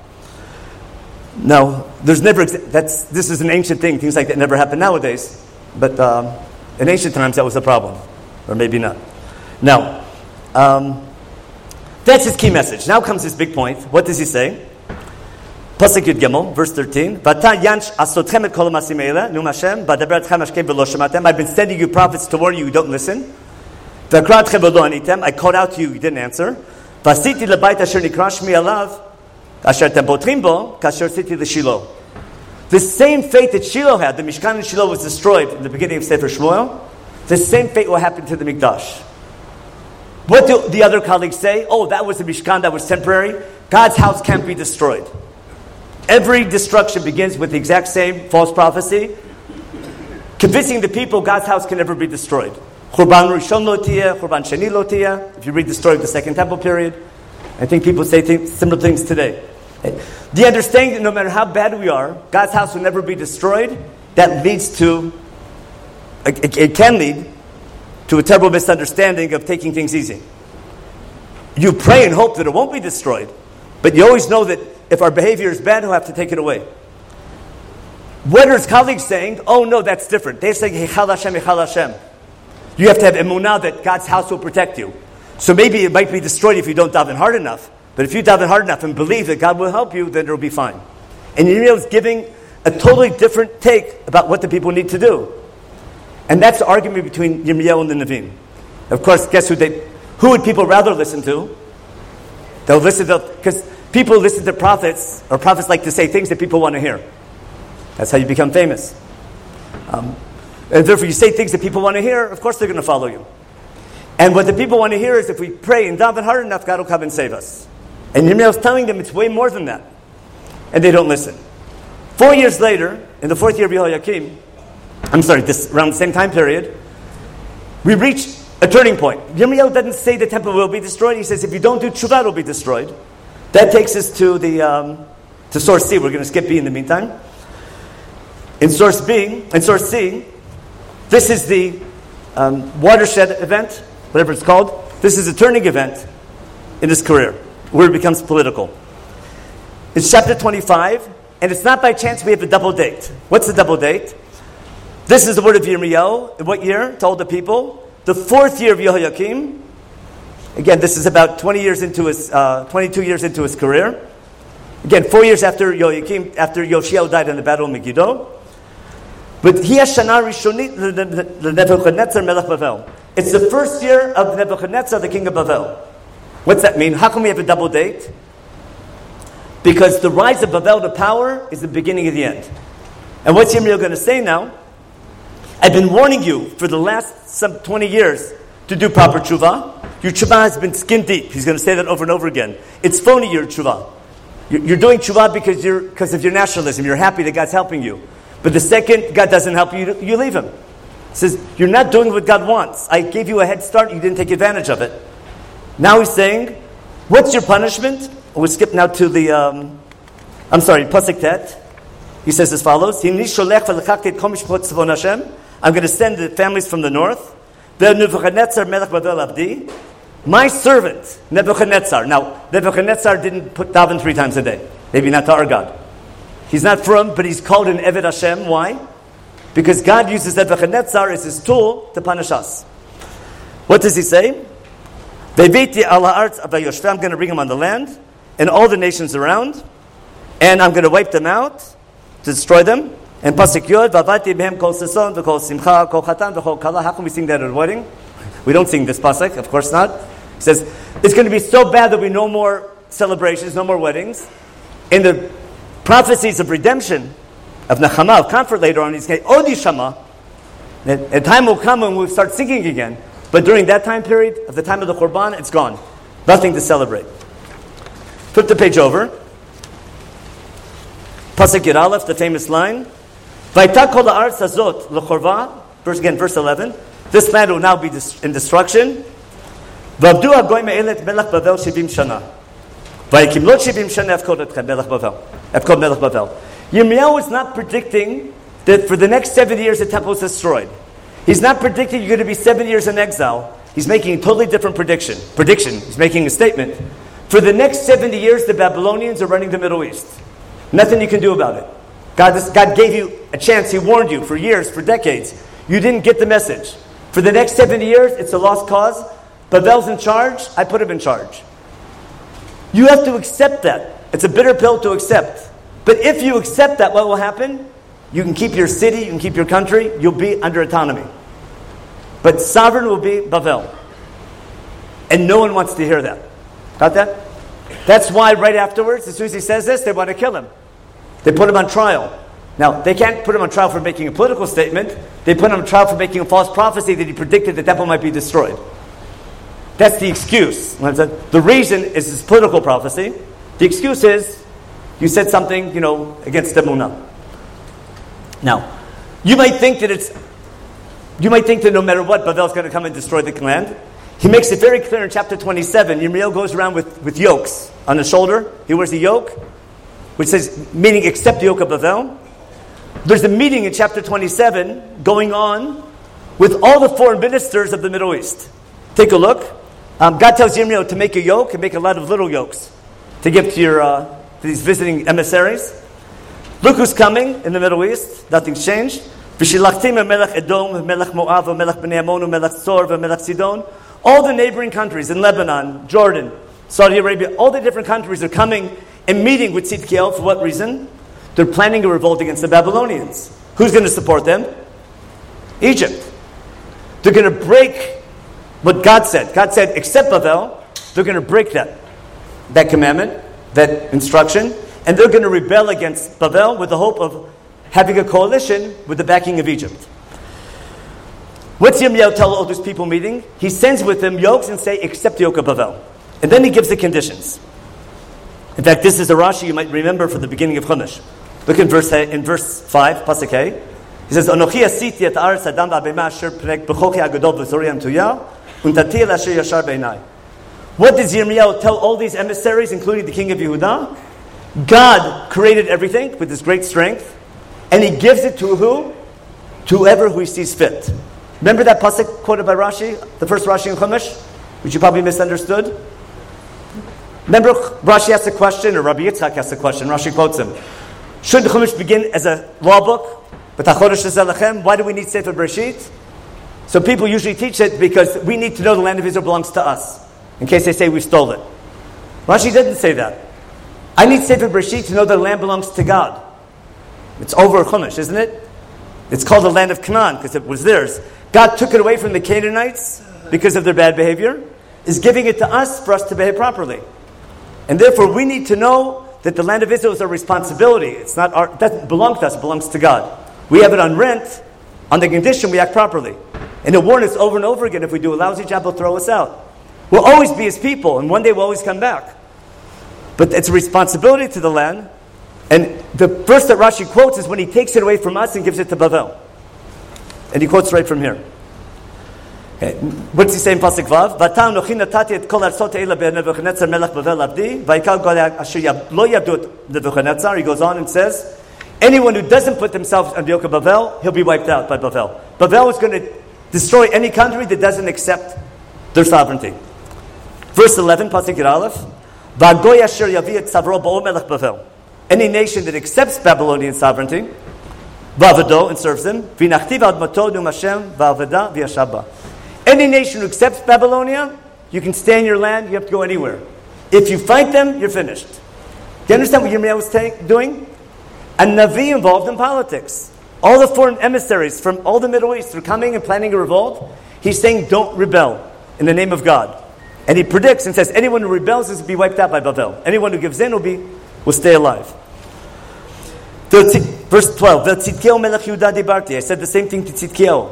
Now, there's never, that's, this is an ancient thing, things like that never happen nowadays, but um, in ancient times that was a problem, or maybe not. Now, um, that's his key message. Now comes his big point. What does he say? Pasuk Yud Gimel, verse thirteen. I've been sending you prophets to warn you, you don't listen. I called out to you, you didn't answer. The same fate that Shiloh had, the Mishkan in Shiloh was destroyed in the beginning of Sefer Shmuel, the same fate will happen to the Mikdash. What do the other colleagues say? Oh, that was the Mishkan, that was temporary. God's house can't be destroyed. Every destruction begins with the exact same false prophecy, convincing the people God's house can never be destroyed. Churban Rishon lo tiyeh, Churban Sheni lo tiyeh. If you read the story of the Second Temple period, I think people say th- similar things today. The understanding that no matter how bad we are, God's house will never be destroyed, that leads to, it, it can lead to a terrible misunderstanding of taking things easy. You pray and hope that it won't be destroyed, but you always know that if our behavior is bad, we'll have to take it away. What are his colleagues saying? Oh no, that's different. They're saying, Heichal Hashem, Heichal Hashem. You have to have emunah that God's house will protect you. So maybe it might be destroyed if you don't daven hard enough. But if you daven hard enough and believe that God will help you, then it'll be fine. And Yirmiyahu is giving a totally different take about what the people need to do. And that's the argument between Yirmiyahu and the Nevi'im. Of course, guess who they... Who would people rather listen to? They'll listen to... Because people listen to prophets, or prophets like to say things that people want to hear. That's how you become famous. Um, and therefore, you say things that people want to hear, of course they're going to follow you. And what the people want to hear is if we pray and daven hard enough, God will come and save us. And Yirmiyahu's telling them it's way more than that. And they don't listen. Four years later, in the fourth year of Yehoiakim, I'm sorry, this around the same time period, we reach a turning point. Yirmiyahu doesn't say the temple will be destroyed. He says if you don't do tshuva, it will be destroyed. That takes us to the um, to source C. We're going to skip B in the meantime. In source B, in source C, this is the um, watershed event, whatever it's called. This is a turning event in his career where it becomes political. It's chapter twenty-five, and it's not by chance we have a double date. What's the double date? This is the word of Yirmiyahu. In what year? To all the people, the fourth year of Yehoiakim. Again, this is about twenty years into his, uh, twenty-two years into his career. Again, four years after Yehoiakim, after Yoshiyahu died in the Battle of Megiddo. But he has Shana Rishonit Nebuchadnezzar Melech Bavel. It's the first year of Nebuchadnezzar, the king of Bavel. What's that mean? How come we have a double date? Because the rise of Bavel to power is the beginning of the end. And what's Yirmiyahu going to say now? I've been warning you for the last some twenty years to do proper tshuva. Your tshuva has been skin deep. He's going to say that over and over again. It's phony, your tshuva. You're doing tshuva because you're because of your nationalism. You're happy that God's helping you. But the second God doesn't help you, you leave him. He says, you're not doing what God wants. I gave you a head start. You didn't take advantage of it. Now he's saying, what's your punishment? We'll skip now to the, um, I'm sorry, Pasuk Tet. He says as follows. I'm going to send the families from the north. My servant, Nebuchadnezzar. Now, Nebuchadnezzar didn't put daven three times a day. Maybe not to our God. He's not from, but he's called an Eved Hashem. Why? Because God uses Nebuchadnezzar as his tool to punish us. What does he say? I'm going to bring him on the land and all the nations around, and I'm going to wipe them out, destroy them. And Pasuk Yod, Vavati Behem Kol Sason, V'Kol Simcha, Kol Chatan, V'Kol Kala. How can we sing that at a wedding? We don't sing this pasuk, of course not. He says, it's going to be so bad there'll be no more celebrations, no more weddings. In the prophecies of redemption, of Nechama, of comfort later on, he's going to say, Od Yishama, A time will come when we'll start singing again, but during that time period, at the time of the Qurban, it's gone. Nothing to celebrate. Flip the page over. Pasuk Yud Aleph, the famous line. Vayta kol ha'aretz hazot lechorva. Verse again, verse eleven. This land will now be in destruction. V'abdu ha'goyim ha'eleh et melech Bavel shivim shana. Vayikim lo shivim shana efkod etchem melech Bavel. Efkod melech Bavel. Yirmiyahu is not predicting that for the next seven years the temple is destroyed. He's not predicting you're going to be seven years in exile. He's making a totally different prediction. Prediction. He's making a statement. For the next seventy years, the Babylonians are running the Middle East. Nothing you can do about it. God, this, God gave you a chance. He warned you for years, for decades. You didn't get the message. For the next seventy years, it's a lost cause. Babel's in charge. I put him in charge. You have to accept that. It's a bitter pill to accept. But if you accept that, what will happen? You can keep your city, you can keep your country, you'll be under autonomy. But sovereign will be Bavel. And no one wants to hear that. Got that? That's why right afterwards, as soon as he says this, they want to kill him. They put him on trial. Now, they can't put him on trial for making a political statement. They put him on trial for making a false prophecy that he predicted the temple might be destroyed. That's the excuse. The reason is his political prophecy. The excuse is, you said something, you know, against the Emunah. Now, you might think that it's, you might think that no matter what, Bavel's going to come and destroy the land. He makes it very clear in chapter twenty-seven. Yirmiyahu goes around with, with yokes on his shoulder. He wears a yoke, which says, meaning, accept the yoke of Bavel. There's a meeting in chapter twenty-seven going on with all the foreign ministers of the Middle East. Take a look. Um, God tells Yirmiyahu to make a yoke and make a lot of little yokes to give to your uh, to these visiting emissaries. Look who's coming in the Middle East. Nothing's changed. All the neighboring countries in Lebanon, Jordan, Saudi Arabia, all the different countries are coming and meeting with Tzidkiel. For what reason? They're planning a revolt against the Babylonians. Who's going to support them? Egypt. They're going to break what God said. God said, except Bavel, they're going to break that, that commandment, that instruction. And they're going to rebel against Bavel with the hope of having a coalition with the backing of Egypt. What's Yirmiyahu tell all these people meeting? He sends with them yokes and say, accept the yoke of Bavel. And then he gives the conditions. In fact, this is a Rashi you might remember from the beginning of Chumash. Look in verse in verse five, Pasuk Hey. He says, Anochi asiti et ha'aretz adam va'abema asher perek b'choki ha'gadol v'zori ha'mtuya u'natati el asher yashar b'einai. What does Yirmiyahu tell all these emissaries, including the king of Yehuda? God created everything with his great strength, and he gives it to who? To whoever who he sees fit. Remember that pasuk quoted by Rashi, the first Rashi in Chumash, which you probably misunderstood? Remember Rashi asked a question, or Rabbi Yitzchak asked a question, Rashi quotes him. Should Chumash begin as a law book? Why do we need Sefer Bereshit? So people usually teach it because we need to know the land of Israel belongs to us, in case they say we stole it. Rashi didn't say that. I need Sefer Bereshit to know that the land belongs to God. It's over Chumash, isn't it? It's called the land of Canaan because it was theirs. God took it away from the Canaanites because of their bad behavior. Is giving it to us for us to behave properly. And therefore we need to know that the land of Israel is our responsibility. It's not our, it doesn't belong to us, it belongs to God. We have it on rent, on the condition we act properly. And he'll warn us over and over again, if we do a lousy job, he'll throw us out. We'll always be his people, and one day we'll always come back. But it's a responsibility to the land. And the verse that Rashi quotes is when he takes it away from us and gives it to Bavel. And he quotes right from here. Okay. What's he saying in Pasuk Vav? He goes on and says, anyone who doesn't put themselves on the yoke of Bavel, he'll be wiped out by Bavel. Bavel is going to destroy any country that doesn't accept their sovereignty. Verse eleven, Pasuk Yud Aleph. Any nation that accepts Babylonian sovereignty and serves them. Any nation who accepts Babylonia, you can stay in your land, you have to go anywhere. If you fight them, you're finished. Do you understand what Yirmiyahu was ta- doing? A Navi involved in politics. All the foreign emissaries from all the Middle East are coming and planning a revolt. He's saying, don't rebel in the name of God. And he predicts and says, anyone who rebels is to be wiped out by Bavel. Anyone who gives in will be will stay alive. Verse twelve. I said the same thing to Tzidkiel.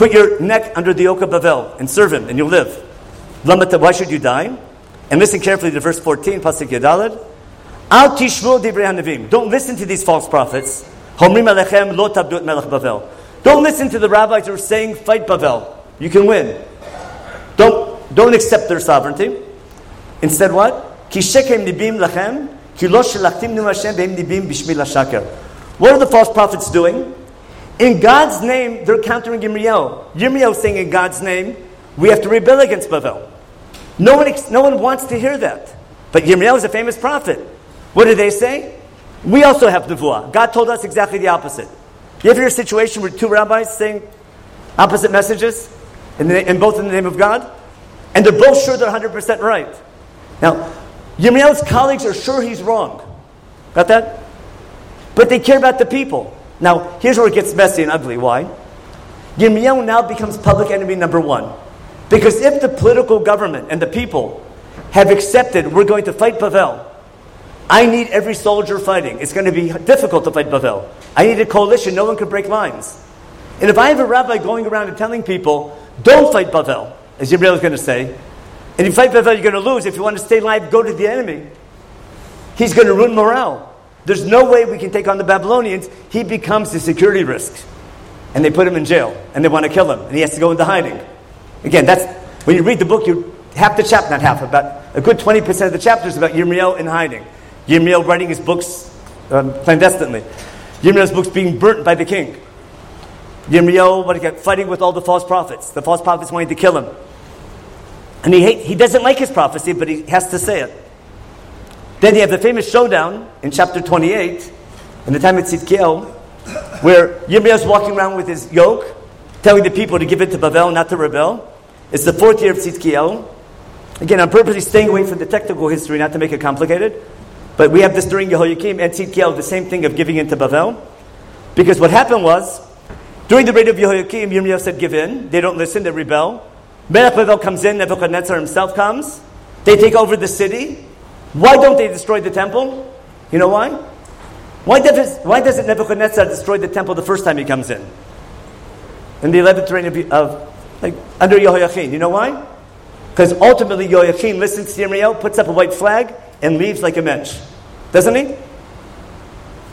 Put your neck under the yoke of Bavel and serve him, and you'll live. Why should you die? And listen carefully to verse fourteen, Pasuk Yedalad. Al tishvu divrei hanavim. Don't listen to these false prophets. Homrim alechem lo tabdu et melech Bavel. Don't listen to the rabbis who are saying, fight Bavel. You can win. Don't, don't accept their sovereignty. Instead what? Ki shekem nibim lachem, ki lo shelachtim nu Hashem behem nibim bishmi lashaker. What are the false prophets doing? In God's name, they're countering Yirmiyahu. Yirmiyahu saying in God's name, we have to rebel against Bavel. No one, no one wants to hear that. But Yirmiyahu is a famous prophet. What do they say? We also have nevuah. God told us exactly the opposite. You ever hear a situation where two rabbis saying opposite messages, in, the, in both in the name of God? And they're both sure they're one hundred percent right. Now, Yirmiyahu's colleagues are sure he's wrong. Got that? But they care about the people. Now, here's where it gets messy and ugly. Why? Yirmiyahu now becomes public enemy number one. Because if the political government and the people have accepted we're going to fight Bavel, I need every soldier fighting. It's going to be difficult to fight Bavel. I need a coalition. No one can break lines. And if I have a rabbi going around and telling people, don't fight Bavel, as Yirmiyahu is going to say, and if you fight Bavel, you're going to lose. If you want to stay alive, go to the enemy. He's going to ruin morale. There's no way we can take on the Babylonians. He becomes a security risk. And they put him in jail. And they want to kill him. And he has to go into hiding. Again, that's when you read the book, you half the chapter, not half, about a good twenty percent of the chapters about Yirmiyahu in hiding. Yirmiyahu writing his books um, clandestinely. Yirmiyahu's books being burnt by the king. Yirmiyahu what he got, fighting with all the false prophets. The false prophets wanted to kill him. And he hate, he doesn't like his prophecy, but he has to say it. Then you have the famous showdown in chapter twenty-eight, in the time of Tzidkiyahu, where Yirmiyahu's walking around with his yoke, telling the people to give it to Bavel, not to rebel. It's the fourth year of Tzidkiyahu. Again, I'm purposely staying away from the technical history, not to make it complicated. But we have this during Yehoiakim and Tzidkiyahu, the same thing of giving in to Bavel. Because what happened was, during the reign of Yehoiakim, Yirmiyahu said, give in. They don't listen, they rebel. Melech Bavel comes in, Nebuchadnezzar himself comes. They take over the city. Why don't they destroy the temple? You know why? Why, does, why doesn't Nebuchadnezzar destroy the temple the first time he comes in? In the eleventh reign of, of like under Yehoiachin. You know why? Because ultimately Yehoiachin listens to Yirmiyahu, puts up a white flag, and leaves like a mensch. Doesn't he?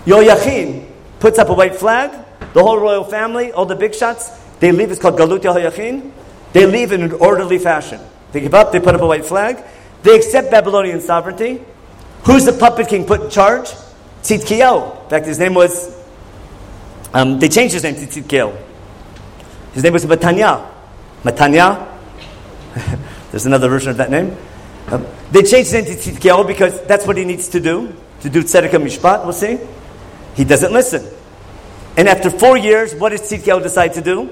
Yehoiachin puts up a white flag, the whole royal family, all the big shots, they leave, it's called Galut Yehoiachin. They leave in an orderly fashion. They give up, they put up a white flag. They accept Babylonian sovereignty. Who's the puppet king put in charge? Tzidkiyahu. In fact, his name was... Um, they changed his name to Tzidkiyahu. His name was Matanya. Matanya. There's another version of that name. Um, they changed his name to Tzidkiyahu because that's what he needs to do. To do Tzedek HaMishpat, we'll see. He doesn't listen. And after four years, what does Tzidkiyahu decide to do?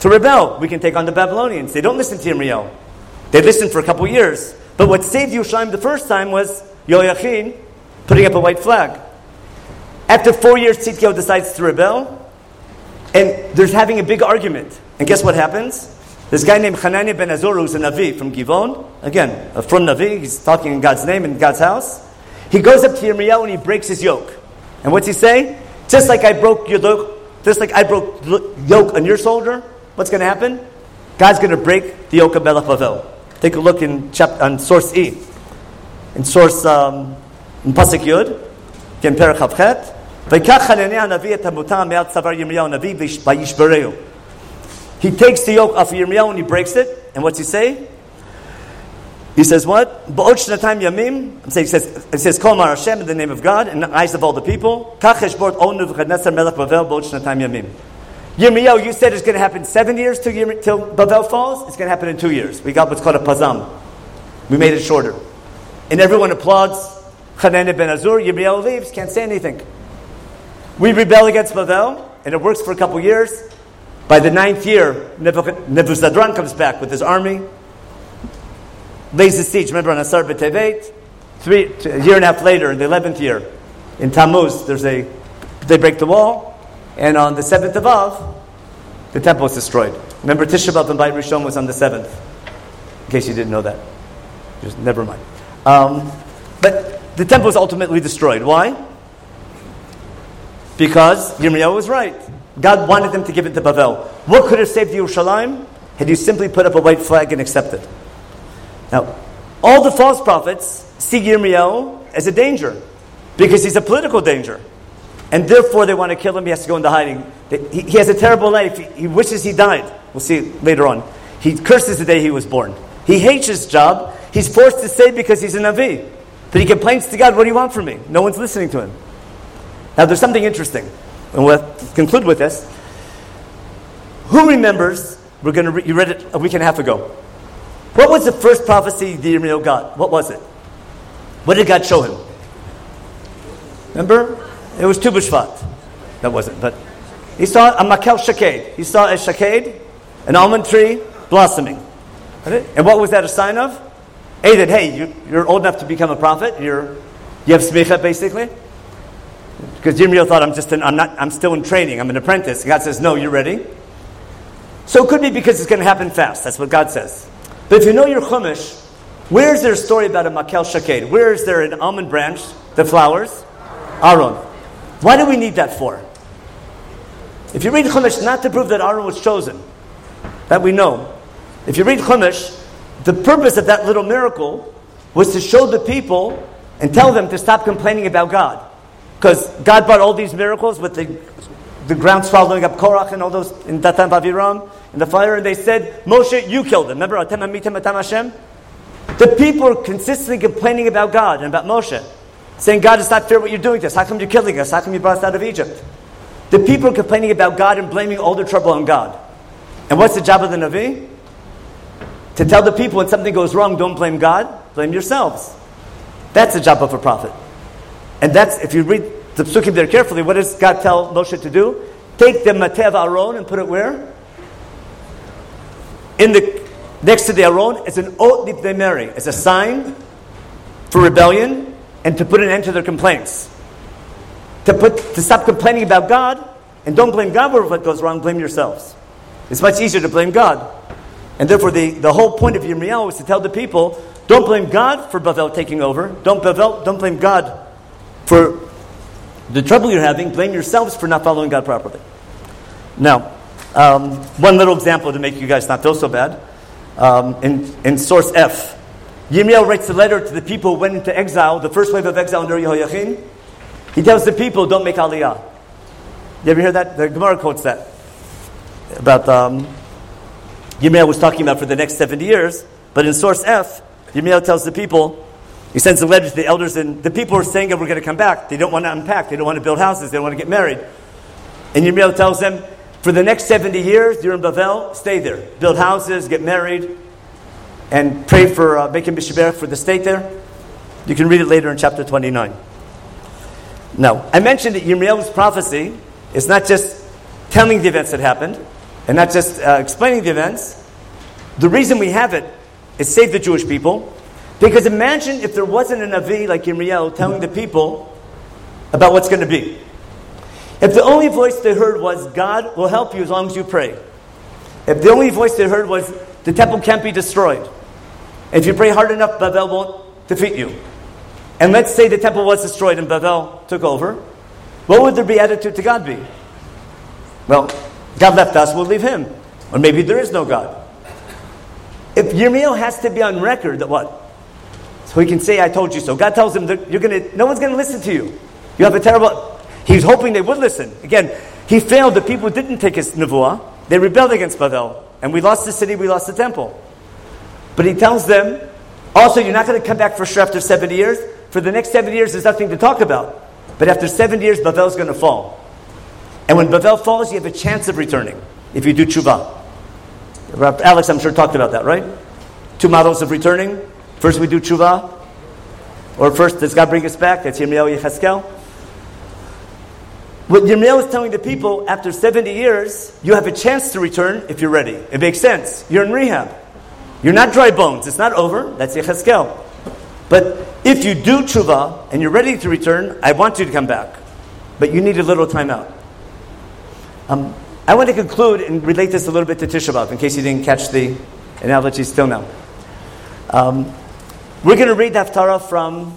To rebel. We can take on the Babylonians. They don't listen to Yirmiyahu. They listened for a couple years. But what saved Yerushalayim the first time was Yehoiachin putting up a white flag. After four years, Tzidkiyahu decides to rebel. And they're having a big argument. And guess what happens? This guy named Hananiah ben Azor, who's a Navi from Givon, again, a from Navi, he's talking in God's name, in God's house. He goes up to Yirmiyahu and he breaks his yoke. And what's he say? Just like I broke your yoke, just like I broke yoke on your shoulder, what's going to happen? God's going to break the yoke of Melech Bavel. Take a look in chapter, on source E, in source um, in Pasuk Yud, again Perek Chavchet. He takes the yoke off of Yirmiyahu and he breaks it. And what's he say? He says what? I'm saying he says he says Kol Mar Hashem in the name of God and in the eyes of all the people. Yirmiyahu, you said it's going to happen seven years till, Yirmi- till Bavel falls. It's going to happen in two years. We got what's called a pazam. We made it shorter. And everyone applauds Hananiah ben Azur. Yirmiyahu leaves, can't say anything. We rebel against Bavel, and it works for a couple years. By the ninth year, Nebuzadran comes back with his army, lays the siege, remember, on Asar B'Tevet. Three, a year and a half later, in the eleventh year, in Tammuz, there's a, they break the wall. And on the seventh of Av, the temple is destroyed. Remember, Tisha B'Av and Beit Rishon was on the seventh. In case you didn't know that. Just never mind. Um, but the temple was ultimately destroyed. Why? Because Yirmiyahu was right. God wanted them to give it to Bavel. What could have saved Yerushalayim? Had you simply put up a white flag and accepted. Now, all the false prophets see Yirmiyahu as a danger, because he's a political danger. And therefore they want to kill him. He has to go into hiding. He, he has a terrible life. He, he wishes he died. We'll see later on. He curses the day he was born. He hates his job. He's forced to say because he's a Navi. But he complains to God, what do you want from me? No one's listening to him. Now there's something interesting. And we'll conclude with this. Who remembers, we're going to re- you read it a week and a half ago. What was the first prophecy the Yirmiyahu got? What was it? What did God show him? Remember? It was Tu B'Shvat. That wasn't, but he saw a Makel Shaked. He saw a Shaked, an almond tree blossoming. And what was that a sign of? A, that hey, you, you're old enough to become a prophet. You're, you have smicha basically. Because Yirmiyahu thought, I'm just, an, I'm not, I'm still in training. I'm an apprentice. God says, no, you're ready. So it could be because it's going to happen fast. That's what God says. But if you know your Chumash, where is there a story about a Makel Shaked? Where is there an almond branch, the flowers? Aaron. Why do we need that for? If you read Chumash, not to prove that Aaron was chosen, that we know. If you read Chumash, the purpose of that little miracle was to show the people and tell them to stop complaining about God. Because God brought all these miracles with the, the ground swallowing up Korach and all those in Datan Aviram and the fire, and they said, Moshe, you killed him. Remember, Atem Amitem Atam Hashem? The people are consistently complaining about God and about Moshe, saying, God, it's not fair what you're doing to us. How come you're killing us? How come you brought us out of Egypt? The people are complaining about God and blaming all their trouble on God. And what's the job of the Navi? To tell the people when something goes wrong, don't blame God, blame yourselves. That's the job of a prophet. And that's, if you read the psukim there carefully, what does God tell Moshe to do? Take the mateh of Aaron and put it where? In the, next to the Aaron, as an oath if they marry, as a sign for rebellion and to put an end to their complaints. To put, to stop complaining about God and don't blame God for what goes wrong, blame yourselves. It's much easier to blame God. And therefore, the, the whole point of Yirmiyahu was to tell the people, don't blame God for Bavel taking over. Don't Bavel, don't blame God for the trouble you're having. Blame yourselves for not following God properly. Now, um, one little example to make you guys not feel so bad. Um, in, in source F, Yirmiyahu writes a letter to the people who went into exile, the first wave of exile under Yehoiachin. He tells the people, don't make aliyah. You ever hear that? The Gemara quotes that. About... Um, Yirmiyahu was talking about for the next seventy years, but in source F, Yirmiyahu tells the people, he sends a letter to the elders, and the people are saying that we're going to come back. They don't want to unpack. They don't want to build houses. They don't want to get married. And Yirmiyahu tells them, for the next seventy years, you're in Bavel, stay there. Build houses, get married, and pray for uh, Bekim B'Sheberach for the state there. You can read it later in chapter twenty-nine. Now, I mentioned that Yirmiyahu's prophecy is not just telling the events that happened, and not just uh, explaining the events. The reason we have it is save the Jewish people. Because imagine if there wasn't a Navi like Yirmiyahu telling the people about what's going to be. If the only voice they heard was, God will help you as long as you pray. If the only voice they heard was, the temple can't be destroyed. If you pray hard enough, Bavel won't defeat you. And let's say the temple was destroyed and Bavel took over. What would their beatitude to God be? Well, God left us, we'll leave him. Or maybe there is no God. If Yirmiyahu has to be on record that what? So he can say, I told you so. God tells him, that you're gonna, no one's going to listen to you. You have a terrible... He's hoping they would listen. Again, he failed. The people didn't take his nevuah. They rebelled against Bavel. And we lost the city, we lost the temple. But he tells them, also, you're not going to come back for sure after seventy years. For the next seventy years, there's nothing to talk about. But after seventy years, Bavel's going to fall. And when Bavel falls, you have a chance of returning if you do tshuva. Alex, I'm sure, talked about that, right? Two models of returning. First, we do tshuva. Or first, does God bring us back? That's Yirmiyahu Yecheskel. What Yirmiyahu is telling the people, after seventy years, you have a chance to return if you're ready. It makes sense. You're in rehab. You're not dry bones. It's not over. That's Yecheskel. But if you do tshuva and you're ready to return, I want you to come back. But you need a little time out. Um, I want to conclude and relate this a little bit to Tisha B'Av, in case you didn't catch the analogy still now. Um, we're going to read the Haftarah from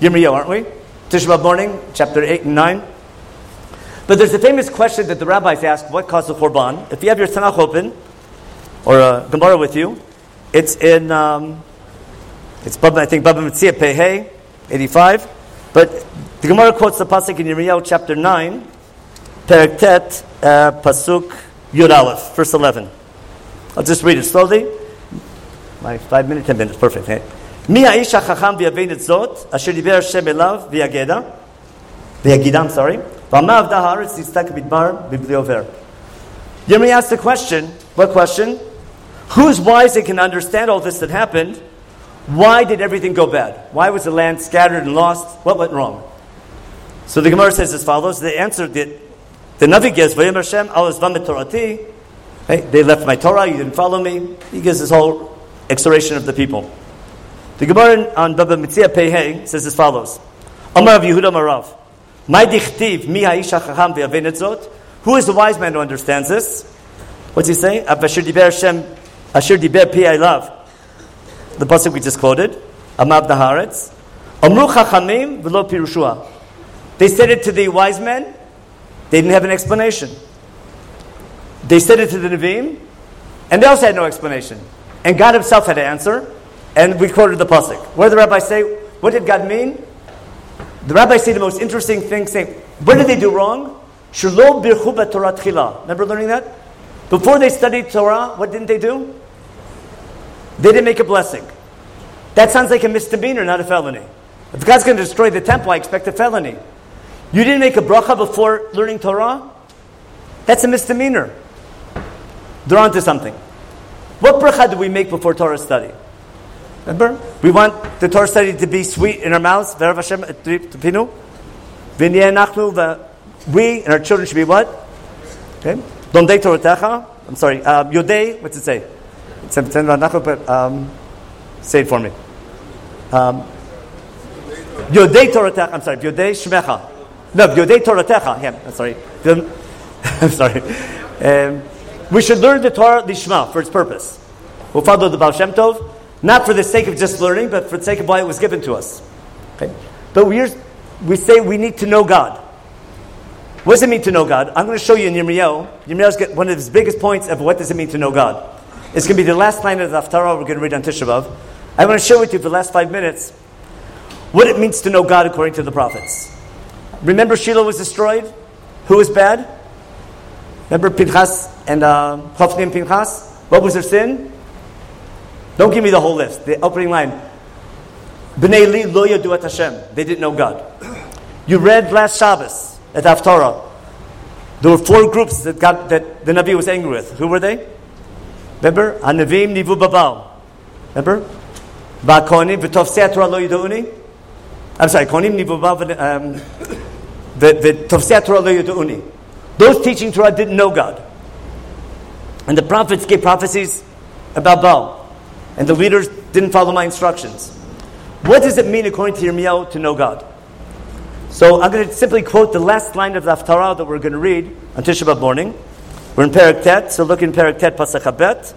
Yirmiyahu, aren't we? Tisha B'Av morning, chapter eight and nine. But there's a famous question that the rabbis ask, what caused the Korban? If you have your Tanakh open, or a Gemara with you, it's in, um, it's I think, Baba Metzia Pehei, eighty-five. But the Gemara quotes the Pasuk in Yirmiyahu chapter nine, Perek Tet, uh, Pasuk Yud Aleph, verse eleven. I'll just read it slowly. My five minutes, ten minutes, perfect. Hey. Mi ha'isha chacham v'yavein et zot, asher diber Hashem elav v'yageda, v'yagida, I'm sorry, v'ama avda ha'aretz nistak bidbar bibliover. Yirmiyahu asked the question, what question? Who's wise and can understand all this that happened? Why did everything go bad? Why was the land scattered and lost? What went wrong? So the Gemara says as follows. They answered that the Navi gives, Vayim Hashem, alazvam et torati. Hey, they left my Torah, you didn't follow me. He gives this whole exhortation of the people. The Gemara on Baba Metzia Pehei says as follows. Amar Rav Yehuda Amar Rav, Mai dichtiv mi ha'isha chacham v'yavein et zot. Who is the wise man who understands this? What's he saying? Asher diber Hashem, asher diber pi ha'elav. The passage we just quoted, Amav Naharetz, Amru Chachamim v'lo Pirushua. They said it to the wise men. They didn't have an explanation. They said it to the Nevi'im, and they also had no explanation. And God Himself had an answer. And we quoted the passage. Where the rabbis say, "What did God mean?" The rabbis say the most interesting thing, saying, "What did they do wrong?" Shelo birchu b'Torah tchila. Remember learning that? Before they studied Torah, what didn't they do? They didn't make a blessing. That sounds like a misdemeanor, not a felony. If God's going to destroy the temple, I expect a felony. You didn't make a bracha before learning Torah? That's a misdemeanor. They're onto something. What bracha do we make before Torah study? Remember? We want the Torah study to be sweet in our mouths. We and our children should be what? Okay. I'm sorry. Uh, Yodei, what's it say? But um, say it for me. Yodei Toratecha. I'm sorry. Yodei Shmecha. No, Yodei Toratecha. Yeah, I'm sorry. I'm sorry. Um, we should learn the Torah Lishma for its purpose. We'll follow the Baal Shem Tov, not for the sake of just learning, but for the sake of why it was given to us. Okay. But we we say we need to know God. What does it mean to know God? I'm going to show you in Yirmiyahu. Yirmiyahu's got one of his biggest points of what does it mean to know God. It's going to be the last line of the Haftarah we're going to read on Tisha B'Av. I want to share with you for the last five minutes what it means to know God according to the prophets. Remember Shiloh was destroyed? Who was bad? Remember Pinchas and uh, Hophni and Pinchas? What was their sin? Don't give me the whole list. The opening line. B'nei li lo yadu et Hashem. They didn't know God. You read last Shabbos at Haftarah. There were four groups that, got, that the Nabi was angry with. Who were they? Remember? Hanavim nivu babal. Remember? Ba'konim v'tofsei Torah lo yiduuni. I'm sorry, konim nivu babal v'tofsei Torah lo yiduuni. Those teaching Torah didn't know God. And the prophets gave prophecies about Baal. And the leaders didn't follow my instructions. What does it mean according to Yirmiyahu to know God? So I'm going to simply quote the last line of the Haftarah that we're going to read on Tisha B'Av morning. We're in Perek Tet, so look in Perek Tet Pasach HaBet.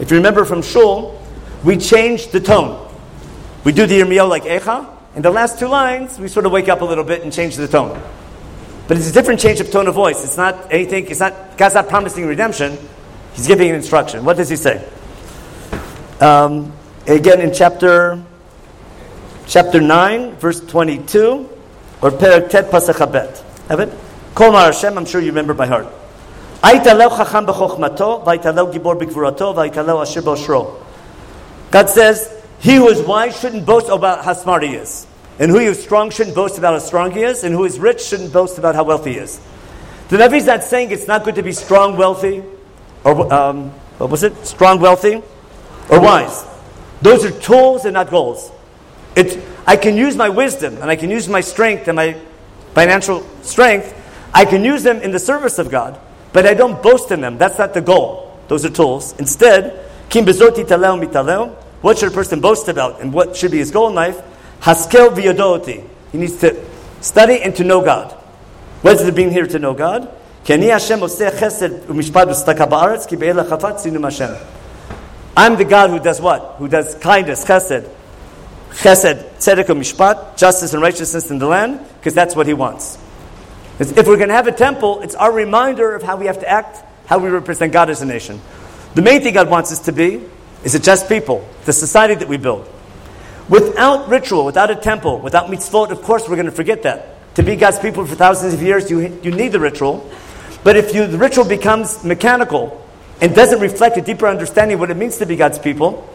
If you remember from Shul, we changed the tone. We do the Yirmiyahu like Echa, and the last two lines, we sort of wake up a little bit and change the tone. But it's a different change of tone of voice. It's not anything, it's not, God's not promising redemption, He's giving an instruction. What does He say? Um, again in chapter chapter nine, verse twenty-two, or Perek Tet Pasach HaBet. Have it? Kol Ma'ar Hashem, I'm sure you remember by heart. God says, he who is wise shouldn't boast about how smart he is. And who is strong shouldn't boast about how strong he is. And who is rich shouldn't boast about how wealthy he is. The Navi is not saying it's not good to be strong, wealthy, or um, what was it? Strong, wealthy, or wise. Those are tools and not goals. It's, I can use my wisdom and I can use my strength and my financial strength. I can use them in the service of God. But I don't boast in them. That's not the goal. Those are tools. Instead, kim bezoti taleu mitaleu. What should a person boast about, and what should be his goal in life? Haskel v'yodoti. He needs to study and to know God. What does it mean here to know God? I'm the God who does what? Who does kindness, chesed, chesed, tzedek u'mishpat, justice and righteousness in the land, because that's what He wants. If we're going to have a temple, it's our reminder of how we have to act, how we represent God as a nation. The main thing God wants us to be is a just people, the society that we build. Without ritual, without a temple, without mitzvot, of course we're going to forget that. To be God's people for thousands of years, you you need the ritual. But if you, the ritual becomes mechanical and doesn't reflect a deeper understanding of what it means to be God's people,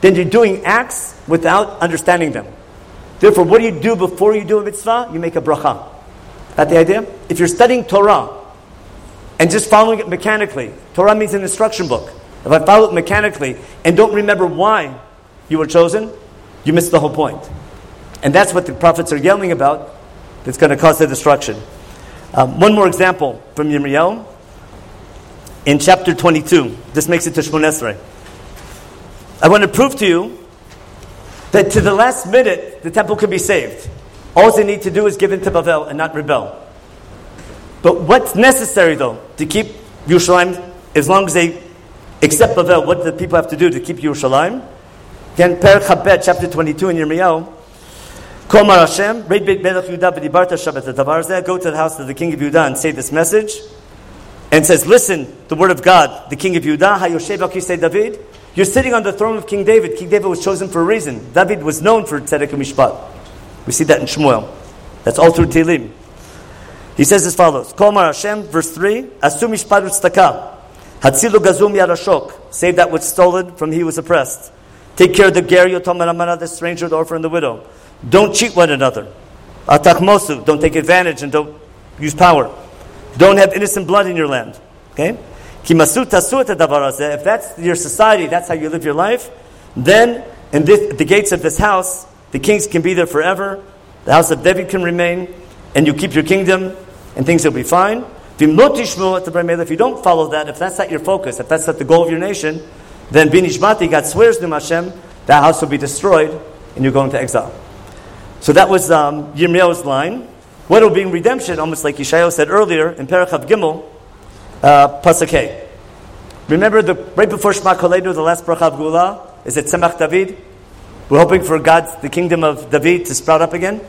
then you're doing acts without understanding them. Therefore, what do you do before you do a mitzvah? You make a bracha. Got the idea? If you're studying Torah and just following it mechanically, Torah means an instruction book. If I follow it mechanically and don't remember why you were chosen, you miss the whole point. And that's what the prophets are yelling about that's going to cause the destruction. Um, one more example from Yirmiyahu. In chapter twenty-two, this makes it to Shmon Esrei. I want to prove to you that to the last minute, the temple could be saved. All they need to do is give in to Bavel and not rebel. But what's necessary, though, to keep Yerushalayim, as long as they accept Bavel, what do the people have to do to keep Yerushalayim? Again, Perek Chabet, chapter twenty-two in Yirmiyahu. Go to the house of the king of Yehuda and say this message. And says, listen, the word of God, the king of Yehuda, HaYosheb al Kisei David. You're sitting on the throne of King David. King David was chosen for a reason. David was known for tzedek and mishpat. We see that in Shmuel. That's all through Tehillim. He says as follows. Kol Mar Hashem, verse three. Asu mishpat u'tzedakah. Hatzilu gazum yad hashok. Save that which stolen from he who was oppressed. Take care of the ger, yotom and almana, the stranger, the orphan, and the widow. Don't cheat one another. Atachmosu. Don't take advantage and don't use power. Don't have innocent blood in your land. Okay? If that's your society, that's how you live your life, then in this, the gates of this house, the kings can be there forever, the house of David can remain, and you keep your kingdom, and things will be fine. If you don't follow that, if that's not your focus, if that's not the goal of your nation, then binishmati, God swears to Hashem, that house will be destroyed, and you go into exile. So that was um, Yirmiyahu's line. What will be in redemption, almost like Yeshayahu said earlier in Perek Chav Gimel, uh, Pasuk Hey. Remember, the, right before Shema Koleinu, the last bracha of Gula is at Tzemach David. We're hoping for God's, the kingdom of David to sprout up again.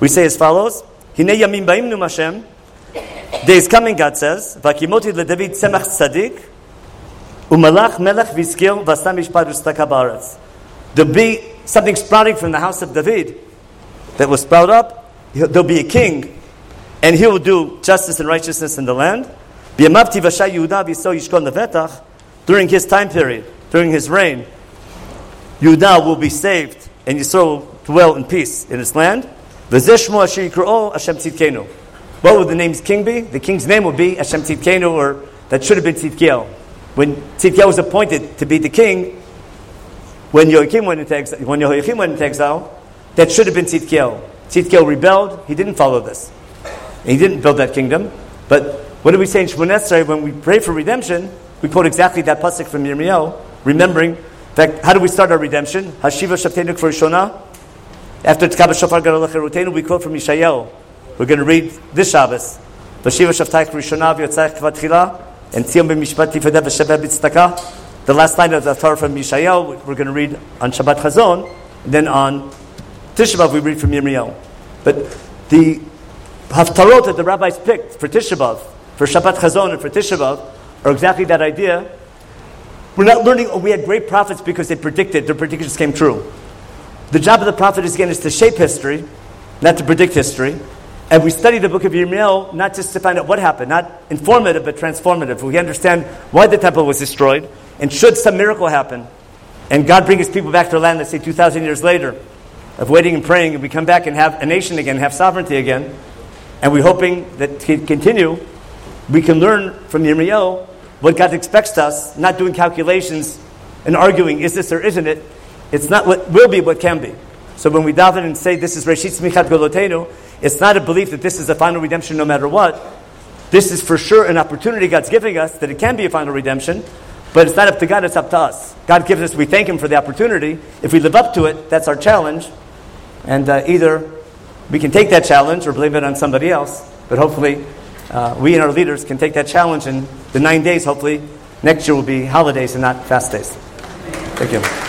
We say as follows: Hine Yamim Baim Nu Mashem. Day is coming, God says. Vakimoti leDavid Tzemach Tzadik, Umalach Melech Vizkil Vasam Mishpat Ustaka Baaretz. There'll be something sprouting from the house of David that will sprout up. There'll be a king, and he will do justice and righteousness in the land. During his time period, during his reign, Yehuda will be saved, and Yisrael will dwell in peace in his land. What will the name's king be? The king's name will be Hashem Tzidkenu, or that should have been Tzidkiel. When Tzidkiel was appointed to be the king, when Yehoiakim went into exile, when Yehoiakim went into exile, that should have been Tzidkiel. Tzidkiel rebelled. He didn't follow this. He didn't build that kingdom. But what do we say in Shemon Esrei when we pray for redemption? We quote exactly that pasuk from Yirmiyahu, remembering that how do we start our redemption? Hashiva Shabteinu Kfar Shona. After Tekabah Shofar Gadol Cherutenu, we quote from Yeshayahu. We're going to read this Shabbos. Hashiva Shabtai Kfar Shona v'yotzai Kfar Tchila and Tzion b'Mishpat Tifadeh v'Shabbat b'Tzedakah. The last line of the Torah from Yeshayahu we're going to read on Shabbat Chazon, and then on Tisha B'Av we read from Yirmiyahu. But the haftarot that the rabbis picked for Tisha B'Av, for Shabbat Chazon and for Tisha B'Av, are exactly that idea. We're not learning, oh, we had great prophets because they predicted, their predictions came true. The job of the prophet is, again, is to shape history, not to predict history. And we study the book of Yirmiyahu not just to find out what happened, not informative but transformative. We understand why the temple was destroyed, and should some miracle happen, and God bring his people back to their land, let's say two thousand years later, of waiting and praying, and we come back and have a nation again, have sovereignty again, and we're hoping that to continue, we can learn from Yirmiyahu what God expects of us, not doing calculations and arguing, is this or isn't it? It's not what will be, what can be. So when we daven and say, this is Reshit Smichat Golotenu, it's not a belief that this is a final redemption no matter what. This is for sure an opportunity God's giving us, that it can be a final redemption, but it's not up to God, it's up to us. God gives us, we thank Him for the opportunity. If we live up to it, that's our challenge. And uh, either we can take that challenge or blame it on somebody else, but hopefully uh, we and our leaders can take that challenge, and the nine days, hopefully, next year will be holidays and not fast days. Thank you.